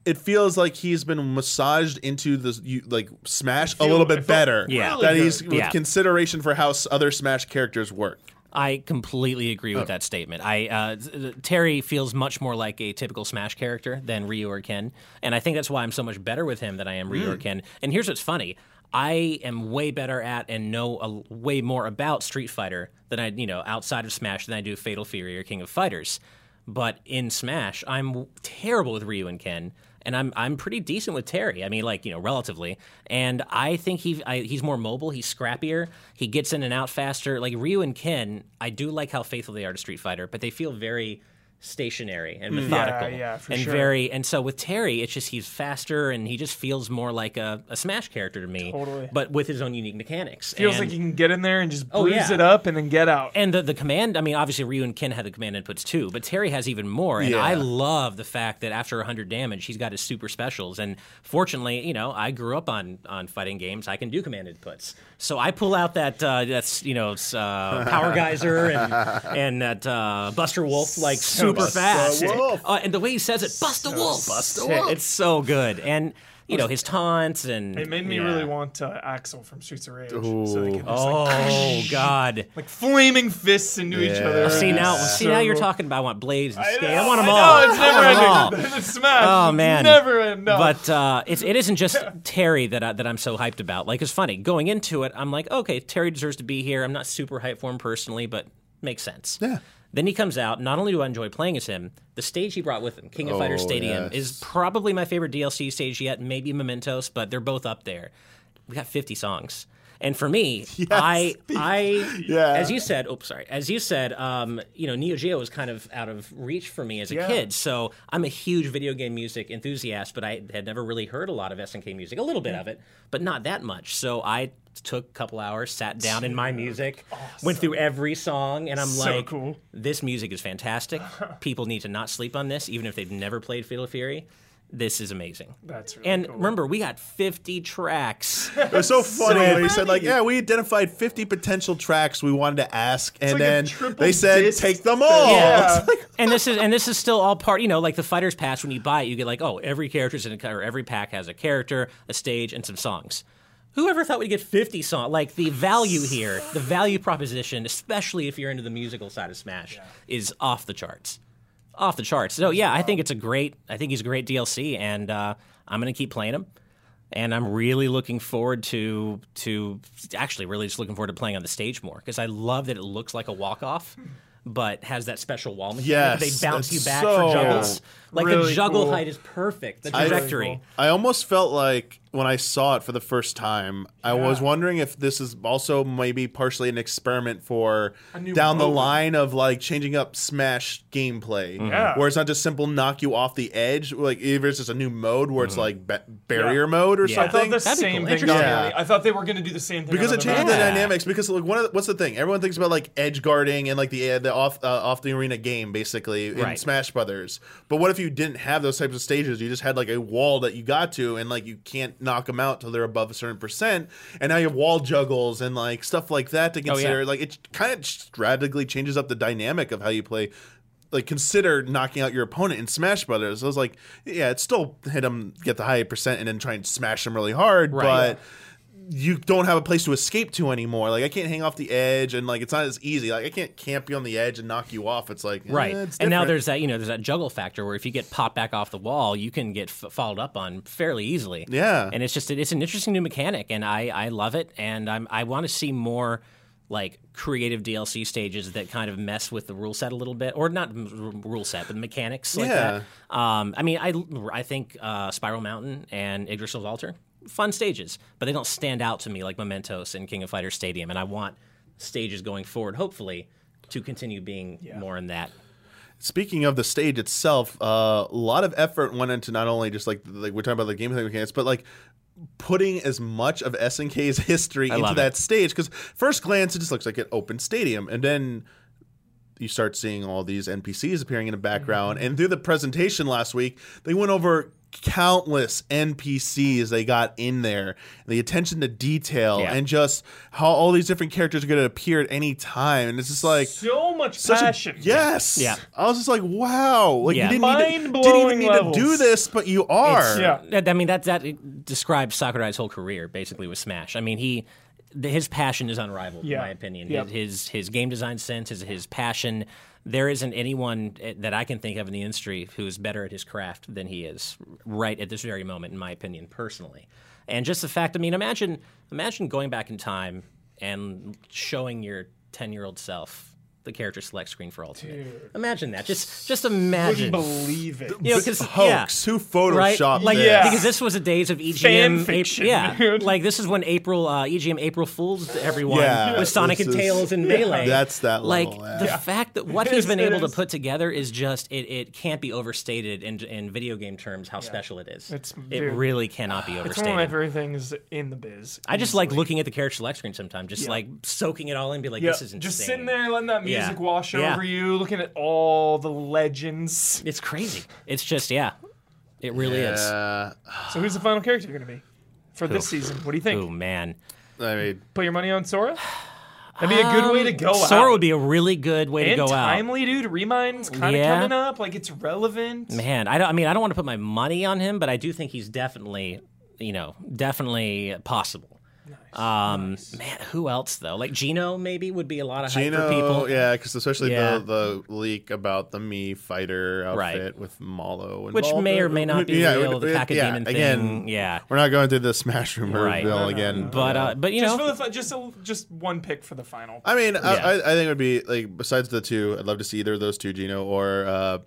it feels like he's been massaged into the like Smash feel, a little bit better. Yeah, really that good. he's with yeah. consideration for how other Smash characters work. I completely agree with okay. that statement. I uh, Terry feels much more like a typical Smash character than Ryu or Ken, and I think that's why I'm so much better with him than I am Ryu mm. or Ken. And here's what's funny. I am way better at and know a, way more about Street Fighter than I, you know, outside of Smash than I do Fatal Fury or King of Fighters. But in Smash, I'm terrible with Ryu and Ken. And I'm I'm pretty decent with Terry. I mean, like, you know, relatively. And I think he I, he's more mobile. He's scrappier. He gets in and out faster. Like Ryu and Ken, I do like how faithful they are to Street Fighter, but they feel very stationary and methodical. Yeah, yeah, for and sure. very. And so with Terry, it's just he's faster and he just feels more like a, a Smash character to me. Totally. But with his own unique mechanics. Feels and, like you can get in there and just bruise oh, yeah. it up and then get out. And the, the command, I mean, obviously Ryu and Ken had the command inputs too, but Terry has even more. And yeah. I love the fact that after one hundred damage, he's got his super specials. And fortunately, you know, I grew up on, on fighting games. I can do command inputs. So I pull out that, uh, that's, you know, uh, Power Geyser and, and that uh, Buster Wolf, like, super Bust fast, uh, and the way he says it, "Bust a wolf, bust a wolf." It's so good, and you know his taunts, and it made me yeah. really want uh, Axel from Streets of Rage. Ooh. So they can just oh like, god, like flaming fists into yeah. each other. See now, see so now you're talking about I want blades and scales. I, I want them I all. Know, it's never ending. It's Smash. Oh man, it's never enough. But uh, it's it isn't just Terry that I, that I'm so hyped about. Like it's funny going into it. I'm like, okay, Terry deserves to be here. I'm not super hyped for him personally, but makes sense. Yeah. Then he comes out. Not only do I enjoy playing as him, the stage he brought with him, King of oh, Fighters Stadium, yes. is probably my favorite D L C stage yet, maybe Mementos, but they're both up there. We got fifty songs. And for me, yes. I, I, yeah. as you said, oops, sorry, as you said, um, you know, Neo Geo was kind of out of reach for me as a yeah. kid. So I'm a huge video game music enthusiast, but I had never really heard a lot of S N K music, a little bit yeah. of it, but not that much. So I took a couple hours, sat down in my music, awesome. went through every song, and I'm so like, cool. this music is fantastic. People need to not sleep on this, even if they've never played Fatal Fury. This is amazing. That's really And cool. remember, we got fifty tracks. It was so funny. So he said, like, yeah, we identified fifty potential tracks we wanted to ask, and it's like then they said, disc. take them all. Yeah. Like, and this is and this is still all part, you know, like the Fighter's Pass, when you buy it, you get like, oh, every character's in a, or every pack has a character, a stage, and some songs. Whoever thought we'd get fifty songs? Like, the value here, the value proposition, especially if you're into the musical side of Smash, yeah. is off the charts. Off the charts. So, yeah, I think it's a great, I think he's a great D L C, and uh, I'm going to keep playing him. And I'm really looking forward to, to actually really just looking forward to playing on the stage more, because I love that it looks like a walk-off, but has that special wall mechanic. Yes, they bounce you back so for juggles. Like really the juggle cool. height is perfect. The trajectory. I, I almost felt like when I saw it for the first time, yeah. I was wondering if this is also maybe partially an experiment for down the line of like changing up Smash gameplay, mm-hmm. yeah. where it's not just simple knock you off the edge. Like either it's just a new mode where mm-hmm. it's like ba- barrier yeah. mode or yeah. something. I thought the That'd same cool. thing. Yeah. I thought they were going to do the same thing because it changed yeah. the dynamics. Because like one of the, what's the thing? Everyone thinks about like edge guarding and like the uh, the off uh, off the arena game basically in right. Smash Brothers. But what if you didn't have those types of stages? You just had like a wall that you got to, and like you can't knock them out till they're above a certain percent, and now you have wall juggles and like stuff like that to consider. Oh, yeah. Like it kind of radically changes up the dynamic of how you play. Like consider knocking out your opponent in Smash Brothers. I was like, yeah, it's still hit them, get the high percent, and then try and smash them really hard, right. but. You don't have a place to escape to anymore. Like I can't hang off the edge, and like it's not as easy. Like I can't camp you on the edge and knock you off. It's like eh, right. It's and now there's that you know there's that juggle factor where if you get popped back off the wall, you can get f- followed up on fairly easily. Yeah. And it's just it's an interesting new mechanic, and I, I love it, and I'm I want to see more like creative D L C stages that kind of mess with the rule set a little bit, or not m- rule set, but mechanics like yeah. that. Um, I mean, I I think uh, Spiral Mountain and Yggdrasil's Altar. Fun stages, but they don't stand out to me like Mementos and King of Fighters Stadium, and I want stages going forward, hopefully, to continue being yeah. more in that. Speaking of the stage itself, uh, a lot of effort went into not only just like, like we're talking about the game mechanics, but like putting as much of S N K's history I into that it. stage, because first glance it just looks like an open stadium, and then you start seeing all these N P Cs appearing in the background, mm-hmm. and through the presentation last week, they went over countless N P Cs they got in there, the attention to detail, yeah. and just how all these different characters are going to appear at any time, and it's just like so much passion. A, yes, yeah. I was just like, wow, like yeah. you didn't, need to, didn't even need levels. to do this, but you are. Yeah. I mean that that describes Sakurai's whole career basically with Smash. I mean he. His passion is unrivaled, yeah. in my opinion. Yep. His his game design sense, his, his passion. There isn't anyone that I can think of in the industry who is better at his craft than he is right at this very moment, in my opinion, personally. And just the fact, I mean, imagine imagine going back in time and showing your ten-year-old self the character select screen for Ultimate. Dude. Imagine that. Just just imagine. Wouldn't believe it. You know, cause, hoax. Yeah. Who photoshopped right? like, this? Yeah. Because this was the days of E G M. Fan fiction, April, yeah. Like, this is when April uh, E G M April fools everyone yeah, with Sonic and is, Tails and yeah. Melee. That's that level. Like, yeah. the yeah. fact that what he's been able to put together is just, it, it can't be overstated in, in video game terms how yeah. special it is. It's, it dude, really cannot be overstated. It's one of my favorite things in the biz. I just easily. like looking at the character select screen sometimes, just yeah. like soaking it all in, be like, yeah. this is insane. Just sitting there letting that music Yeah. music wash yeah. over you, looking at all the legends. It's crazy. It's just, yeah. It really yeah. is. So who's the final character going to be for Who? this season? What do you think? Oh, man. I mean, put your money on Sora? That'd be a good um, way to go Sora out. Sora would be a really good way and to go timely, out. And timely, dude. Remind's kind of yeah. coming up. Like, it's relevant. Man, I, don't, I mean, I don't want to put my money on him, but I do think he's definitely, you know, definitely possible. Nice, um, nice. Man, who else, though? Like, Gino, maybe, would be a lot of hype Gino, for people. Yeah, because especially yeah. the, the leak about the Mii fighter outfit right. with Mallow. Which Mallow, may or may not be yeah, real, the pack of yeah, demon again, thing. Yeah, we're not going through the Smash rumor right. bill no, no, again. No. But, uh, but you just know. For the, just, a, just one pick for the final. I mean, yeah. I, I think it would be, like, besides the two, I'd love to see either of those two, Gino or, uh,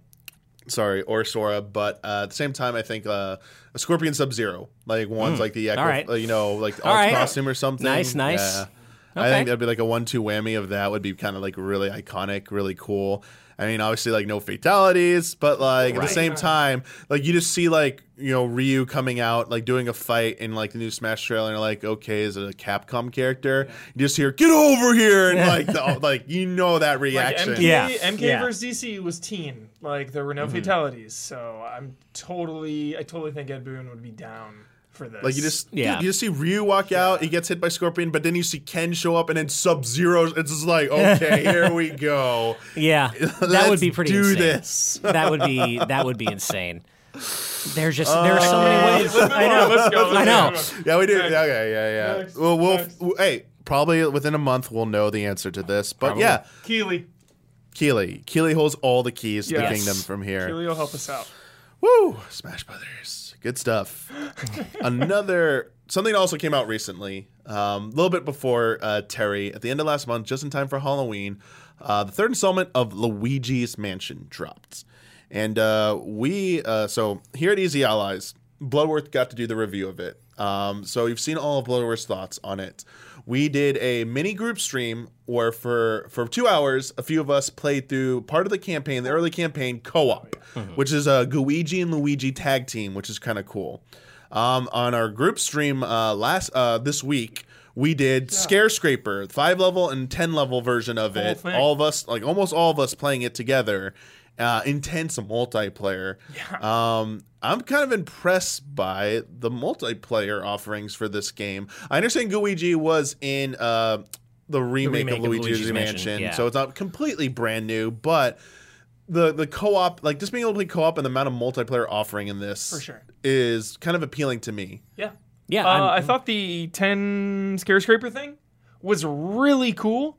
sorry, or Sora. But uh, at the same time, I think... Uh, a Scorpion Sub-Zero, like one's mm. like the echo, right. uh, you know, like alt right. costume or something. Nice, nice. Yeah. Okay. I think that'd be like a one-two whammy of that would be kind of like really iconic, really cool. I mean, obviously, like no fatalities, but like right. at the same time, like you just see like you know Ryu coming out, like doing a fight in like the new Smash trailer, and like okay, is it a Capcom character? Yeah. You just hear "Get over here!" and like the, like you know that reaction. Like, M K, yeah, M K yeah. versus D C was teen. Like, there were no mm-hmm. fatalities, so I'm totally, I totally think Ed Boon would be down for this. Like, you just, yeah. dude, you just see Ryu walk yeah. out, he gets hit by Scorpion, but then you see Ken show up, and then Sub-Zero, it's just like, okay, here we go. Yeah, that would be pretty do insane. do this. That would be, that would be insane. There's just uh, there are so many ways. I know, let's go, let's I know. Go. Yeah, we do. Okay, yeah, yeah. Next, well, we'll, next. hey, probably within a month, we'll know the answer to this, but probably. yeah. Keeley. Keeley. Keeley holds all the keys to yes. the kingdom from here. Keeley will help us out. Woo! Smash Brothers. Good stuff. Another... Something also came out recently, a um, little bit before uh, Terry, at the end of last month, just in time for Halloween, uh, the third installment of Luigi's Mansion dropped. And uh, we... Uh, so here at Easy Allies, Bloodworth got to do the review of it. Um, so you've seen all of Bloodworth's thoughts on it. We did a mini group stream where for, for two hours, a few of us played through part of the campaign, the early campaign co-op, mm-hmm. which is a Guigi and Luigi tag team, which is kind of cool. Um, on our group stream uh, last uh, this week, we did yeah. Scare Scraper, five level and ten level version of Whole it. Thing. All of us, like almost all of us, playing it together. Uh, intense multiplayer. Yeah. Um, I'm kind of impressed by the multiplayer offerings for this game. I understand Luigi was in uh, the, remake the remake of Luigi's, of Luigi's Mansion, Mansion yeah. so it's not completely brand new, but the the co-op, like just being able to play co-op and the amount of multiplayer offering in this for sure. is kind of appealing to me. Yeah. Yeah. Uh, I thought the ten Scare Scraper thing was really cool.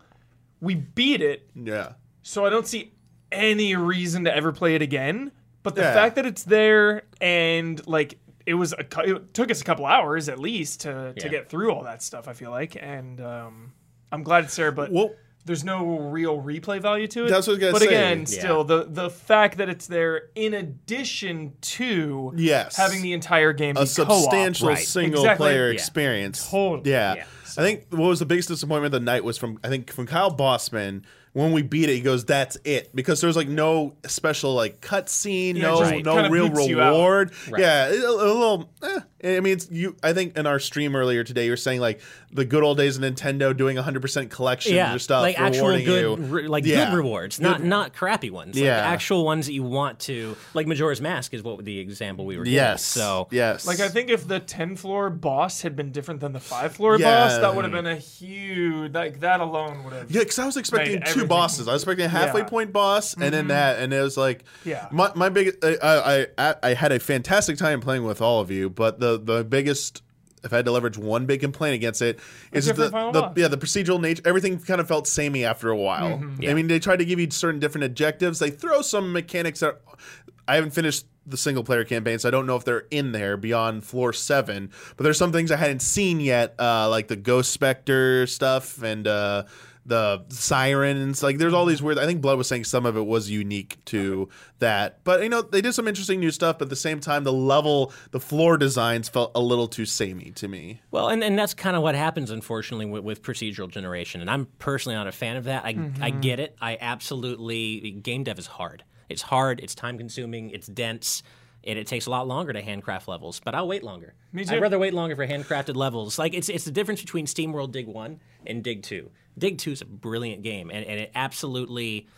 We beat it. Yeah. So I don't see any reason to ever play it again, but the yeah. fact that it's there and like it was a it took us a couple hours at least to yeah. to get through all that stuff, I feel like, and um I'm glad it's there, but well, there's no real replay value to it. That's what I was gonna but say. Again yeah. still the the fact that it's there in addition to yes. having the entire game a be substantial co-op, right. single exactly. player yeah. experience totally yeah, yeah. So. I think what was the biggest disappointment of the night was from I think from Kyle Bossman. When we beat it, he goes, "That's it," because there's like no special like cutscene, yeah, no right. no kind of real reward. Right. Yeah, a, a little. Eh. I mean, it's, you. I think in our stream earlier today, you were saying like the good old days of Nintendo doing one hundred percent collection yeah, of your stuff, like actual good, re- like yeah. good rewards, good. not not crappy ones. Like yeah. actual ones that you want to, like Majora's Mask is what the example we were giving. Yes. So yes, like I think if the ten floor boss had been different than the five floor yeah. boss, that would have been a huge. Like that alone would have. Yeah, because I was expecting two bosses. I was expecting a halfway yeah. point boss and mm-hmm. then that, and it was like yeah. my my big I, I I had a fantastic time playing with all of you, but the the biggest if I had to leverage one big complaint against it is the, the yeah the procedural nature. Everything kind of felt samey after a while. Mm-hmm. Yeah. I mean, they tried to give you certain different objectives. They throw some mechanics that I haven't finished the single player campaign, so I don't know if they're in there beyond floor seven, but there's some things I hadn't seen yet, uh, like the Ghost Spectre stuff and uh the sirens, like there's all these weird. I think Blood was saying some of it was unique to okay. that, but you know they did some interesting new stuff. But at the same time, the level, the floor designs felt a little too samey to me. Well, and, and that's kind of what happens, unfortunately, with, with procedural generation. And I'm personally not a fan of that. I mm-hmm. I get it. I absolutely game dev is hard. It's hard. It's time consuming. It's dense. And it takes a lot longer to handcraft levels, but I'll wait longer. Me too. I'd rather wait longer for handcrafted levels. Like it's it's the difference between SteamWorld Dig one and Dig two. Dig two is a brilliant game, and, and it absolutely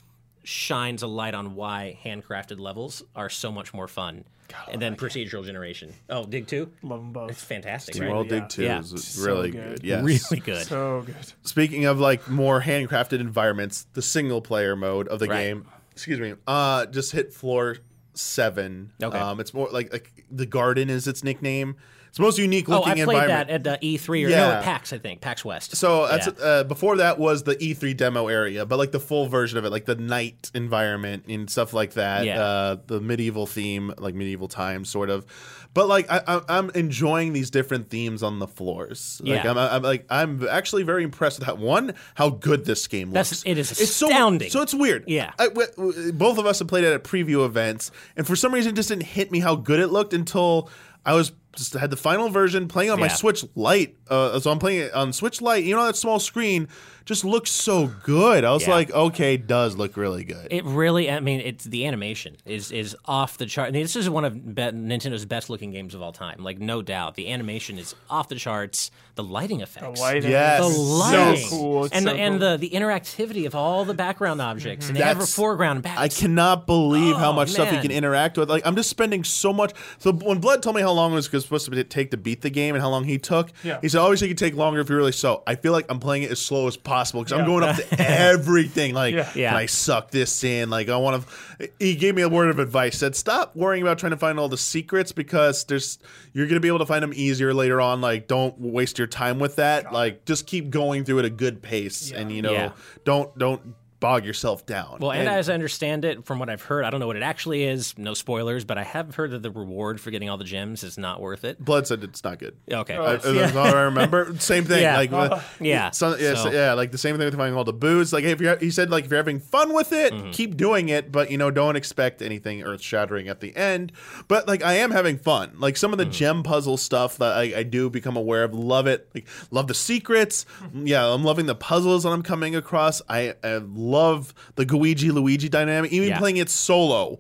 shines a light on why handcrafted levels are so much more fun God, than procedural generation. Oh, Dig two? Love them both. It's fantastic, right? SteamWorld yeah. Dig two yeah. is really so good. good. Yes. Really good. So good. Speaking of like more handcrafted environments, the single-player mode of the right. game, excuse me, uh, just hit floor... Seven. Okay. Um, it's more like, like the Garden is its nickname. It's the most unique looking environment. Oh, I played environment. that at the E three or yeah. no, at PAX, I think, PAX West. So that's yeah. uh, before that was the E three demo area, but like the full version of it, like the night environment and stuff like that, yeah. uh, the medieval theme, like medieval times sort of. But like I, I, I'm enjoying these different themes on the floors. Like, yeah. I'm, I'm like I'm actually very impressed with how one how good this game looks. That's, it is astounding. It's so, so it's weird. Yeah. I, we, we, both of us have played it at preview events, and for some reason it just didn't hit me how good it looked until I was. Just had the final version playing on yeah. my Switch Lite. Uh, so I'm playing it on Switch Lite. You know, that small screen just looks so good. I was yeah. like, okay, it does look really good. It really, I mean, it's the animation is is off the chart. I mean, this is one of be- Nintendo's best looking games of all time. Like, no doubt. The animation is off the charts. The lighting effects. The lighting. Yes. The lighting. So cool. It's and so the, cool. and the, the interactivity of all the background objects mm-hmm. and every foreground and back. I cannot believe oh, how much man. stuff you can interact with. Like, I'm just spending so much. So when Blood told me how long it was because supposed to take to beat the game and how long he took. Yeah. He said, obviously, you could take longer if you really so. I feel like I'm playing it as slow as possible because yeah. I'm going up to everything. Like, yeah. Yeah. Can I suck this in? Like, I want to. He gave me a word of advice. Said, stop worrying about trying to find all the secrets because there's you're going to be able to find them easier later on. Like, don't waste your time with that. Like, just keep going through at a good pace. Yeah. And, you know, yeah. don't, don't. bog yourself down. Well, and, and as I understand it, from what I've heard, I don't know what it actually is, no spoilers, but I have heard that the reward for getting all the gems is not worth it. Blood said it's not good. Okay. Uh, yeah. That's all I remember. Same thing. Yeah. Like, uh, yeah. Some, yeah, so. yeah, like the same thing with finding all the booze. Like, if you're, he said, like, if you're having fun with it, mm-hmm. keep doing it, but, you know, don't expect anything earth-shattering at the end. But, like, I am having fun. Like, some of the mm-hmm. gem puzzle stuff that I, I do become aware of, love it. Like, love the secrets. Yeah, I'm loving the puzzles that I'm coming across. I, I love the Luigi-Luigi dynamic. Even yeah. playing it solo,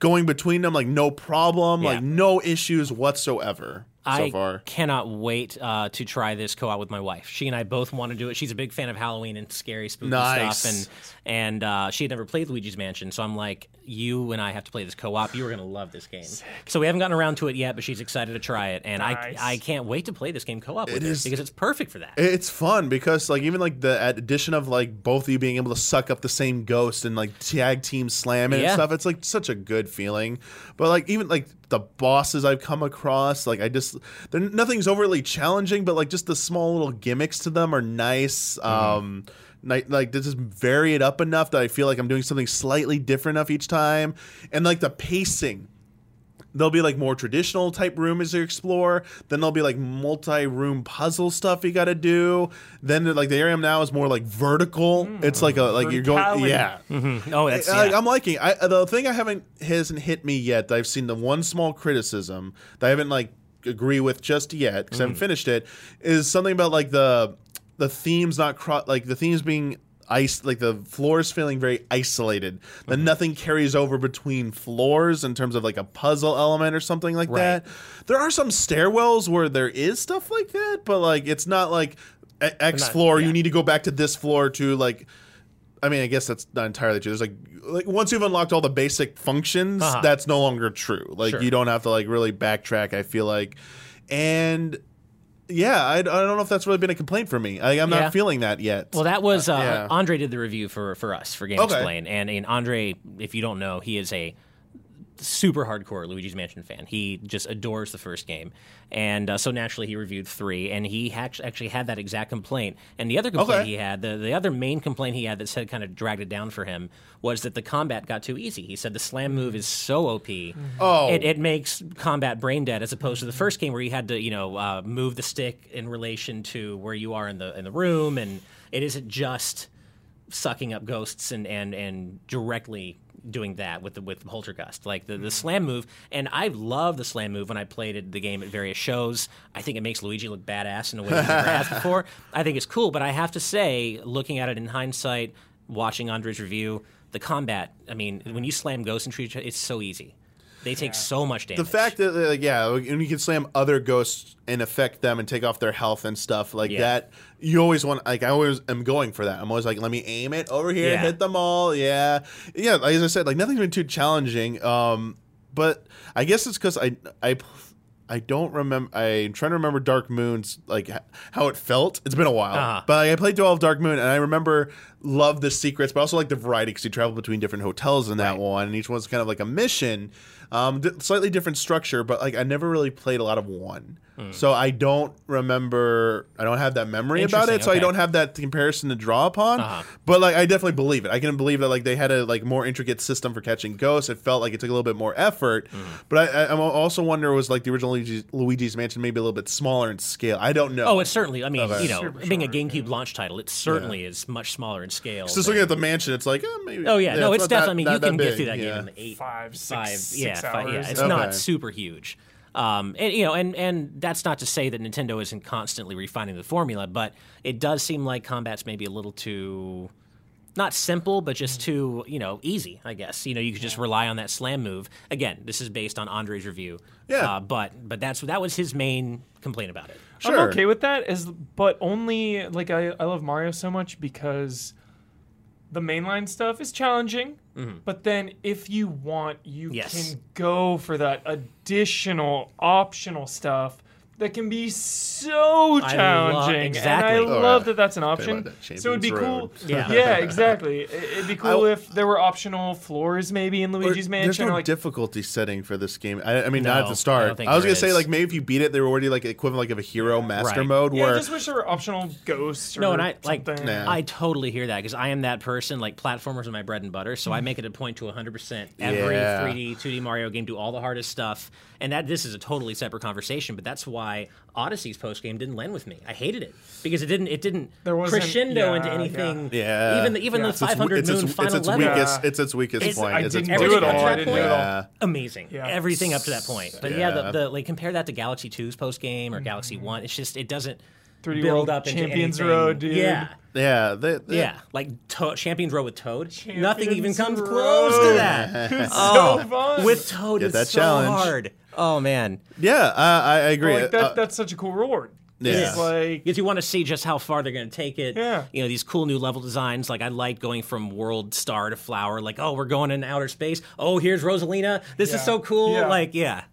going between them, like, no problem, yeah. like, no issues whatsoever. So I far. cannot wait uh, to try this co-op with my wife. She and I both want to do it. She's a big fan of Halloween and scary, spooky nice. stuff, and and uh, she had never played Luigi's Mansion. So I'm like, you and I have to play this co-op. You are going to love this game. Sick. So we haven't gotten around to it yet, but she's excited to try it, and nice. I I can't wait to play this game co-op with it her is, because it's perfect for that. It's fun because like even like the addition of like both of you being able to suck up the same ghost and like tag team slam it yeah. and stuff. It's like such a good feeling. But like even like the bosses I've come across, like I just. They're, nothing's overly challenging, but like just the small little gimmicks to them are nice. Mm-hmm. Um, like this is vary it up enough that I feel like I'm doing something slightly different enough each time, and like the pacing. There'll be like more traditional type room as you explore. Then there'll be like multi-room puzzle stuff you got to do. Then like the area now is more like vertical. Mm. It's like a like Verticality. You're going yeah. Mm-hmm. Oh, that's yeah. I, I'm liking. I, the thing I haven't hasn't hit me yet. That I've seen the one small criticism that I haven't like. agree with just yet because mm. I haven't finished it is something about like the the themes not cro- like the themes being ice like the floors feeling very isolated mm-hmm. then nothing carries over between floors in terms of like a puzzle element or something like right. that. There are some stairwells where there is stuff like that, but like it's not like X not, floor yeah. you need to go back to this floor to like I mean, I guess that's not entirely true. There's like, like once you've unlocked all the basic functions, uh-huh. that's no longer true. Like sure. you don't have to like really backtrack, I feel like. And yeah, I, I don't know if that's really been a complaint for me. I, I'm yeah. not feeling that yet. Well, that was uh, uh, yeah. Andre did the review for, for us for Game okay. Explain, and and Andre, if you don't know, he is a super hardcore Luigi's Mansion fan. He just adores the first game, and uh, so naturally he reviewed three, and he ha- actually had that exact complaint. And the other complaint okay. he had, the, the other main complaint he had that said kind of dragged it down for him, was that the combat got too easy. He said the slam move is so O P, oh. it, it makes combat brain dead, as opposed to the first game where you had to, you know, uh, move the stick in relation to where you are in the in the room, and it isn't just sucking up ghosts and and and directly doing that with the with Poltergust, like the, the slam move. And I love the slam move. When I played it, the game at various shows, I think it makes Luigi look badass in a way he never has before. I think it's cool, but I have to say, looking at it in hindsight, watching Andre's review, the combat, I mean, when you slam ghosts and trees, it's so easy. They take yeah. so much damage. The fact that, like, yeah, and you can slam other ghosts and affect them and take off their health and stuff like yeah. that. You always want, like, I always am going for that. I'm always like, let me aim it over here, yeah. hit them all. Yeah. Yeah, like, as I said, like, nothing's been too challenging. Um, but I guess it's because I, I, I don't remember, I'm trying to remember Dark Moon's, like, how it felt. It's been a while. Uh-huh. But like, I played through all of Dark Moon, and I remember. Love the secrets, but also like the variety because you travel between different hotels in that right. one, and each one's kind of like a mission, um, d- slightly different structure. But like I never really played a lot of one, mm. so I don't remember. I don't have that memory about it, okay. so I don't have that comparison to draw upon. Uh-huh. But like I definitely believe it. I can believe that like they had a like more intricate system for catching ghosts. It felt like it took a little bit more effort. Mm. But I, I also wonder was like the original Luigi's, Luigi's Mansion maybe a little bit smaller in scale. I don't know. Oh, it's certainly. I mean, okay. you know, sure, being a GameCube yeah. launch title, it certainly yeah. is much smaller. Scale. Just looking at the mansion, it's like, eh, maybe. Oh, yeah. yeah no, it's, it's definitely, that, I mean, you can big. get through that yeah. game in eight, five, six, five, six yeah, hours. Five, yeah, it's okay. not super huge. Um, and, you know, and, and that's not to say that Nintendo isn't constantly refining the formula, but it does seem like combat's maybe a little too, not simple, but just too, you know, easy, I guess. You know, you could just rely on that slam move. Again, this is based on Andre's review. Yeah. Uh, but but that's that was his main complaint about it. Sure. I'm okay with that, as, but only, like, I, I love Mario so much because the mainline stuff is challenging, mm-hmm. but then if you want, you yes. can go for that additional, optional stuff that can be so challenging. I love, exactly. And I oh, love yeah. that that's an option. That so it'd be road. cool. Yeah, yeah exactly. It'd be cool I, if there were optional floors maybe in Luigi's Mansion. There's no or like, difficulty setting for this game. I, I mean, no, not at the start. I, I was going to say, like, maybe if you beat it, they were already like equivalent like of a hero master right. mode. Yeah, where... I just wish there were optional ghosts or no, and I, something. Like, nah. I totally hear that because I am that person. Like, platformers are my bread and butter, so I make it a point to one hundred percent every yeah. three D, two D Mario game, do all the hardest stuff. And that this is a totally separate conversation, but that's why Odyssey's postgame didn't land with me. I hated it because it didn't it didn't crescendo yeah, into anything. Yeah. yeah. Even the, even yeah. the five hundred it's, it's, moon it's, final it's its level. Weakest, yeah. It's its weakest it's, point. I it's didn't, its do, it all. I didn't point, do it all. Yeah. Amazing. Yeah. Everything up to that point. But yeah, yeah the, the, like compare that to Galaxy two's postgame or mm-hmm. Galaxy one. It's just it doesn't three D build World up into Champions anything. Road, dude. Yeah. Yeah, they, they, yeah, like to- Champions Road with Toad. Champions Nothing even comes Road. close to that. It's oh, so fun. With Toad, Get it's that so challenge. hard. Oh man. Yeah, uh, I agree. Well, like that, uh, that's such a cool reward. Yeah, it's like if you want to see just how far they're going to take it. Yeah, you know these cool new level designs. Like I like going from World Star to Flower. Like oh, we're going in outer space. Oh, here's Rosalina. This yeah. is so cool. Yeah. Like yeah.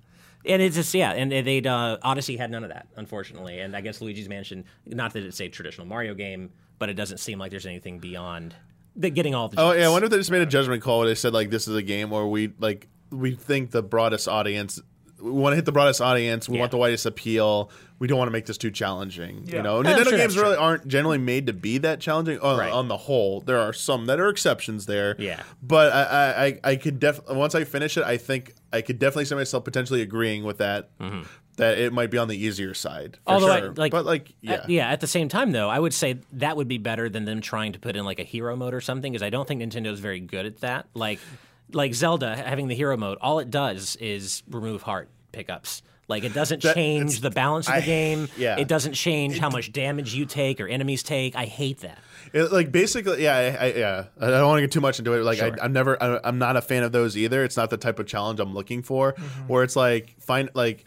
And it's just, yeah, and they'd, uh, Odyssey had none of that, unfortunately. And I guess Luigi's Mansion, not that it's a traditional Mario game, but it doesn't seem like there's anything beyond the, getting all the Oh, jokes. yeah, I wonder if they just made a judgment call where they said, like, this is a game where we, like, we think the broadest audience, we want to hit the broadest audience, we yeah. want the widest appeal, we don't want to make this too challenging, yeah. you know? No, Nintendo sure games really aren't generally made to be that challenging on, right. on the whole. There are some that are exceptions there. Yeah. But I, I, I could definitely, once I finish it, I think... I could definitely see myself potentially agreeing with that, mm-hmm. that it might be on the easier side. For Although, sure. I, like, but like, yeah. At, yeah, at the same time, though, I would say that would be better than them trying to put in like a hero mode or something, because I don't think Nintendo's very good at that. Like, like Zelda having the hero mode, all it does is remove heart pickups. Like, it doesn't that, change the balance of the I, game. Yeah. It doesn't change it, how much damage you take or enemies take. I hate that. It, like, basically, yeah, I, I, yeah. I don't want to get too much into it. Like, sure. I, I'm never, I, I'm not a fan of those either. It's not the type of challenge I'm looking for, mm-hmm. where it's like, find, like,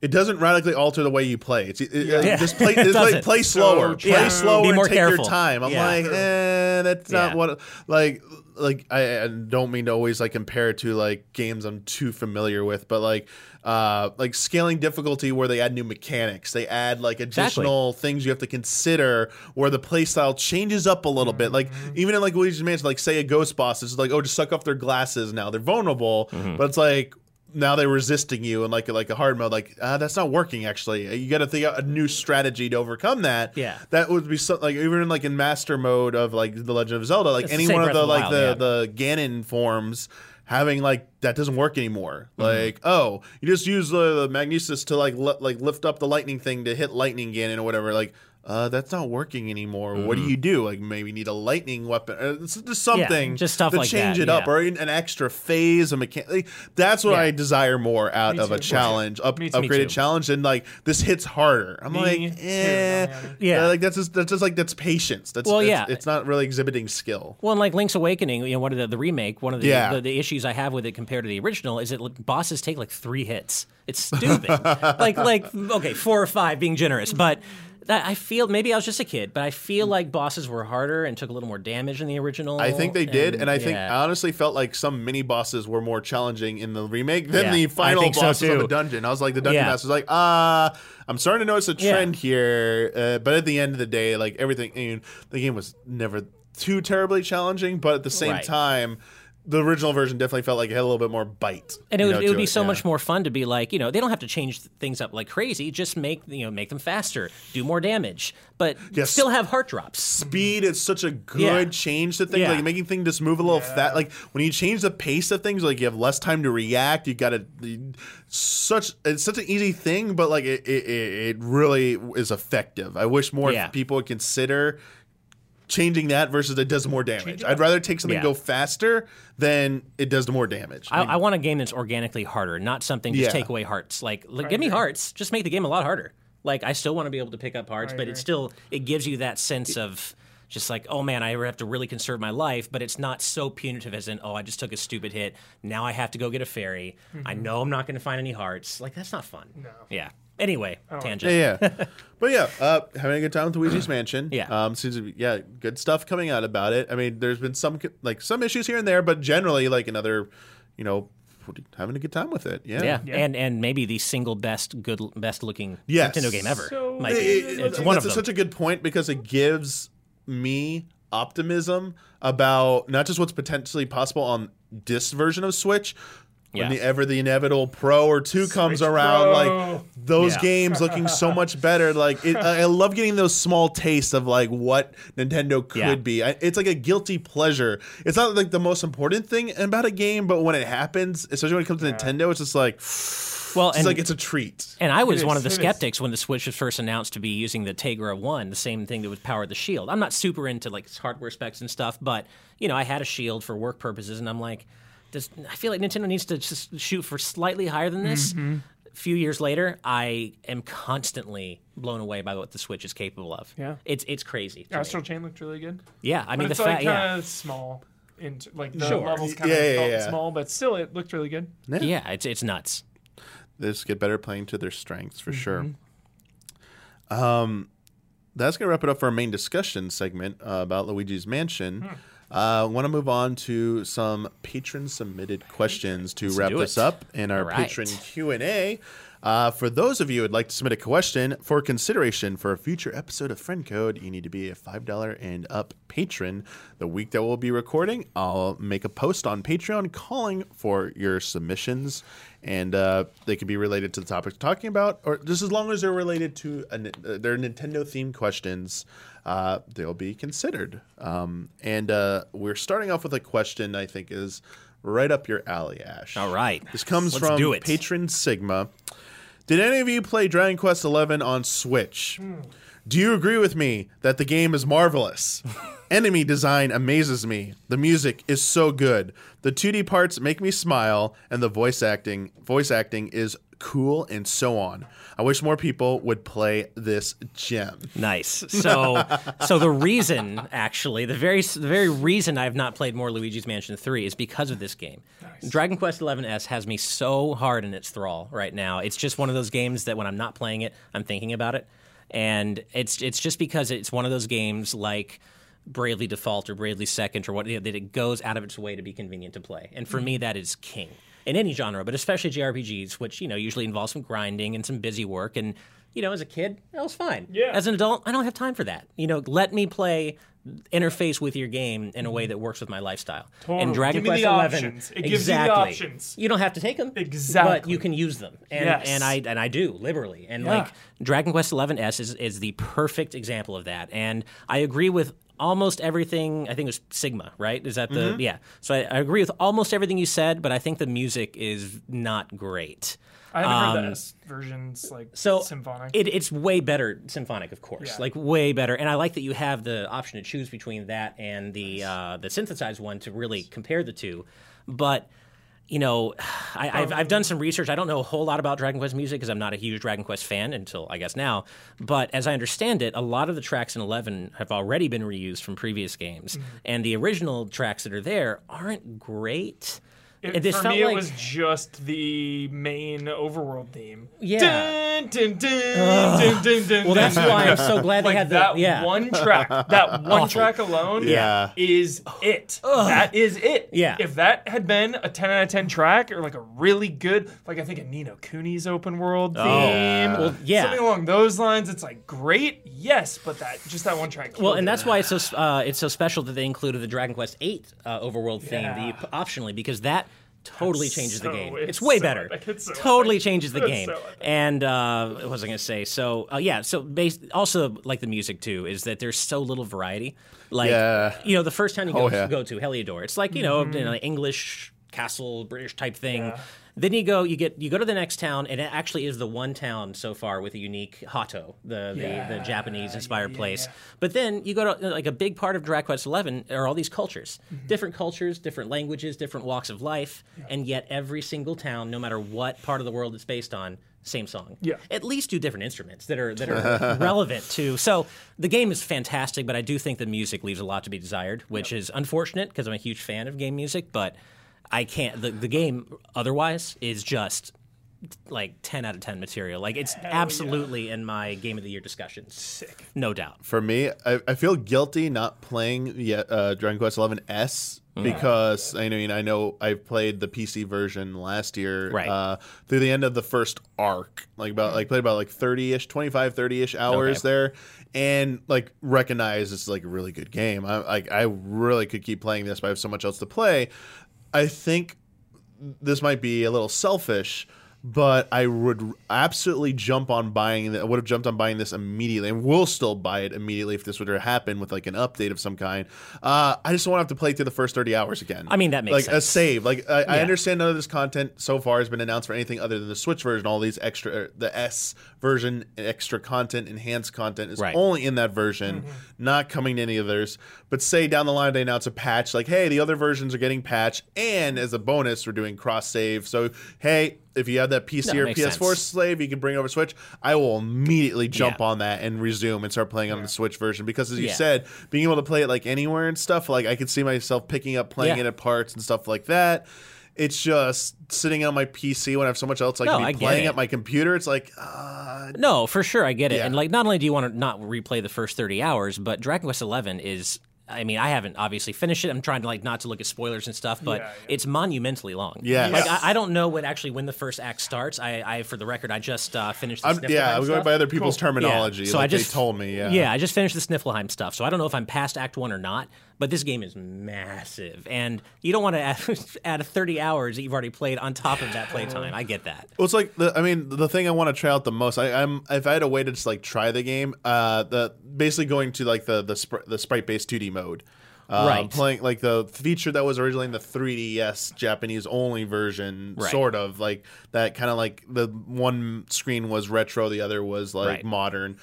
it doesn't radically alter the way you play. It's it, yeah. Yeah. just play, it's like play slower, play yeah. slower, and take careful. your time. I'm yeah. like, eh, that's yeah. not what. Like, like I, I don't mean to always like compare it to like games I'm too familiar with, but like, uh, like scaling difficulty where they add new mechanics, they add like additional exactly. things you have to consider, where the play style changes up a little mm-hmm. bit. Like even in like Luigi's Mansion, like say a ghost boss, it's like oh, just suck off their glasses now, they're vulnerable, mm-hmm. but it's like. Now they're resisting you in like like a hard mode. Like uh, that's not working. Actually, you got to think out a new strategy to overcome that. Yeah, that would be something like even in like in master mode of like The Legend of Zelda. Like it's any one of the like wild, the, yeah. the Ganon forms having like that doesn't work anymore. Mm-hmm. Like oh, you just use the, the Magnesis to like li- like lift up the lightning thing to hit lightning Ganon or whatever. Like. Uh, that's not working anymore. Mm. What do you do? Like maybe need a lightning weapon, uh, just something yeah, just stuff to like change that. it yeah. up, or an extra phase. A mechan- like, that's what yeah. I desire more out of a challenge, up, upgraded challenge, and like this hits harder. I'm Me like, eh. too, yeah, uh, like that's just, that's just like that's patience. That's, well, that's yeah. it's not really exhibiting skill. Well, and like Link's Awakening, you know, one of the, the remake, one of the, yeah. the the issues I have with it compared to the original is that bosses take like three hits. It's stupid. like like okay, four or five, being generous, but. I feel maybe I was just a kid, but I feel like bosses were harder and took a little more damage in the original. I think they did, and, and I yeah. think I honestly felt like some mini bosses were more challenging in the remake than yeah, the final bosses so of the dungeon. I was like, the dungeon yeah. master was like, ah, uh, I'm starting to notice a trend yeah. here. Uh, but at the end of the day, like everything, I mean, the game was never too terribly challenging, but at the same right. time. The original version definitely felt like it had a little bit more bite. And it would, know, it would be it. so yeah. much more fun to be like, you know, they don't have to change things up like crazy. Just make, you know, make them faster, do more damage, but yeah, still have heart drops. Speed is such a good yeah. change to things. Yeah. Like making things just move a little yeah. fat. Like when you change the pace of things, like you have less time to react. You got to such it's such an easy thing, but like it it, it really is effective. I wish more yeah. people would consider. Changing that versus it does more damage. I'd rather take something yeah. go faster than it does more damage. I, I, mean, I want a game that's organically harder, not something just yeah. take away hearts. Like, like give agree. me hearts, just make the game a lot harder. Like, I still want to be able to pick up hearts, I but agree. it still it gives you that sense of just like, oh man, I have to really conserve my life, but it's not so punitive as in, oh, I just took a stupid hit. Now I have to go get a fairy. Mm-hmm. I know I'm not going to find any hearts. Like, that's not fun. No. Yeah. Anyway, oh. tangent. Yeah, yeah. But yeah, uh, having a good time with Luigi's Mansion. Yeah, um, seems to be, yeah, good stuff coming out about it. I mean, there's been some like some issues here and there, but generally, like in other, you know, having a good time with it. Yeah. yeah, yeah, and and maybe the single best good best looking yes. Nintendo game ever. So might be. It, it's one of them. That's such a good point because it gives me optimism about not just what's potentially possible on this version of Switch. When yeah. the ever the inevitable Pro or two Switch comes around, Pro. like those yeah. games looking so much better. Like it, I love getting those small tastes of like what Nintendo could yeah. be. I, it's like a guilty pleasure. It's not like the most important thing about a game, but when it happens, especially when it comes to yeah. Nintendo, it's just like. Well, it's and, like it's a treat. And I was is, one of the skeptics is. when the Switch was first announced to be using the Tegra one, the same thing that would power the Shield. I'm not super into like hardware specs and stuff, but you know, I had a Shield for work purposes, and I'm like, does, I feel like Nintendo needs to just shoot for slightly higher than this. Mm-hmm. A few years later, I am constantly blown away by what the Switch is capable of. Yeah, it's it's crazy. Astral Chain looked really good. Yeah, I but mean it's the like fact yeah, small. Into, like the sure. levels kind yeah, of yeah, yeah. small, but still it looked really good. Yeah, yeah it's it's nuts. They just get better playing to their strengths for mm-hmm. sure. Um, that's going to wrap it up for our main discussion segment uh, about Luigi's Mansion. Hmm. I uh, want to move on to some patron-submitted questions to Let's wrap this up in our right. patron Q and A. Uh, for those of you who would like to submit a question for consideration for a future episode of Friend Code, you need to be a five dollars and up patron. The week that we'll be recording, I'll make a post on Patreon calling for your submissions. And uh, they could be related to the topics we're talking about, or just as long as they're related to a, uh, their Nintendo-themed questions, uh, they'll be considered. Um, and uh, we're starting off with a question I think is right up your alley, Ash. All right. This comes Let's from Patron Sigma. Did any of you play Dragon Quest eleven on Switch? Mm. Do you agree with me that the game is marvelous? Enemy design amazes me. The music is so good. The two D parts make me smile, and the voice acting voice acting is cool and so on. I wish more people would play this gem. Nice. So so the reason, actually, the very the very reason I have not played more Luigi's Mansion three is because of this game. Nice. Dragon Quest eleven S has me so hard in its thrall right now. It's just one of those games that when I'm not playing it, I'm thinking about it. And it's it's just because it's one of those games like Bravely Default or Bravely Second or what that it goes out of its way to be convenient to play. And for mm. me, that is king in any genre, but especially J R P Gs, which you know usually involves some grinding and some busy work. And you know, as a kid, that was fine. Yeah. As an adult, I don't have time for that. You know, let me play. Interface with your game in a way that works with my lifestyle. Totally. And Dragon Quest eleven, it gives you the options. You don't have to take them, exactly, but you can use them. And yes. and I and I do liberally. And yeah. like Dragon Quest eleven S is is the perfect example of that. And I agree with almost everything. I think it was Sigma, right? Is that the mm-hmm. yeah? So I, I agree with almost everything you said, but I think the music is not great. I haven't um, heard the S versions, like, so symphonic. It, it's way better symphonic, of course. Yeah. Like, way better. And I like that you have the option to choose between that and the nice. uh, the synthesized one to really compare the two. But, you know, I, I've, I've done some research. I don't know a whole lot about Dragon Quest music because I'm not a huge Dragon Quest fan until, I guess, now. But as I understand it, a lot of the tracks in eleven have already been reused from previous games. Mm-hmm. And the original tracks that are there aren't great. It, it for me, like, it was just the main overworld theme. Yeah. Dun, dun, dun, dun, dun, dun, well, that's why I'm so glad they like had the, that yeah. one track. That one track alone yeah. is it. Ugh. That is it. Yeah. If that had been a ten out of ten track or like a really good, like I think a Ni no Kuni's open world theme, oh, yeah. Well, yeah. something along those lines, it's like great, yes, but that just that one track. Well, and it. that's why it's so uh, it's so special that they included the Dragon Quest eight uh, overworld yeah. theme the, optionally because that. Totally That's changes so, the game. It's, it's way so better. It's so totally epic. changes the it's game. So and uh, what was I going to say? So uh, yeah. So base, also like the music too is that there's so little variety. Like yeah. you know the first time you go, oh, yeah. go to Heliodor, it's like you know mm-hmm. an you know, English castle British type thing. Yeah. Then you go, you get, you go to the next town, and it actually is the one town so far with a unique Hato, the yeah, the, the Japanese-inspired yeah, place. Yeah. But then you go to like a big part of Dragon Quest eleven are all these cultures, mm-hmm. different cultures, different languages, different walks of life, yeah. and yet every single town, no matter what part of the world it's based on, same song. Yeah. At least two different instruments that are that are relevant to. So the game is fantastic, but I do think the music leaves a lot to be desired, which yep. is unfortunate because I'm a huge fan of game music, but. I can't. The, the game otherwise is just like ten out of ten material. Like it's Hell absolutely yeah. in my Game of the Year discussion. Sick. No doubt. For me, I, I feel guilty not playing yet, uh, Dragon Quest eleven S mm. because I mean I know I played the P C version last year right. uh, through the end of the first arc. Like about like played about like thirty-ish, twenty-five, thirty-ish hours okay. there. And like recognize it's like a really good game. I like I really could keep playing this, but I have so much else to play. I think this might be a little selfish, but I would absolutely jump on buying. I would have jumped on buying this immediately, and will still buy it immediately if this were to happen with like an update of some kind. Uh, I just don't want to have to play through the first thirty hours again. I mean, that makes like sense. A save. Like I, yeah. I understand none of this content so far has been announced for anything other than the Switch version. All these extra, the S version, extra content, enhanced content is right. only in that version, mm-hmm. not coming to any others. But say down the line they announce a patch, like hey, the other versions are getting patched, and as a bonus we're doing cross save. So hey. If you have that P C no, or P S four sense. Slave, you can bring it over Switch. I will immediately jump yeah. on that and resume and start playing yeah. on the Switch version because, as you yeah. said, being able to play it like anywhere and stuff, like I could see myself picking up, playing yeah. it at parts and stuff like that. It's just sitting on my P C when I have so much else like no, be playing at my computer. It's like, uh, no, for sure, I get it. Yeah. And like, not only do you want to not replay the first thirty hours, but Dragon Quest eleven is. I mean, I haven't obviously finished it. I'm trying to like not to look at spoilers and stuff, but yeah, yeah. it's monumentally long. Yeah, like yes. I, I don't know when actually when the first act starts. I, I for the record, I just uh, finished. The Sniffleheim yeah, I was going by other people's cool. terminology. Yeah. So like I just they told me. Yeah, yeah, I just finished the Sniffleheim stuff. So I don't know if I'm past Act One or not. But this game is massive, and you don't want to add, add thirty hours that you've already played on top of that playtime. I get that. Well, it's like the, I mean, the thing I want to try out the most. I, I'm if I had a way to just like try the game, uh, the basically going to like the the, spr- the sprite-based two D mode. Um, right. Playing like the feature that was originally in the three D S Japanese only version, right. sort of like that kind of like the one screen was retro, the other was like right. modern.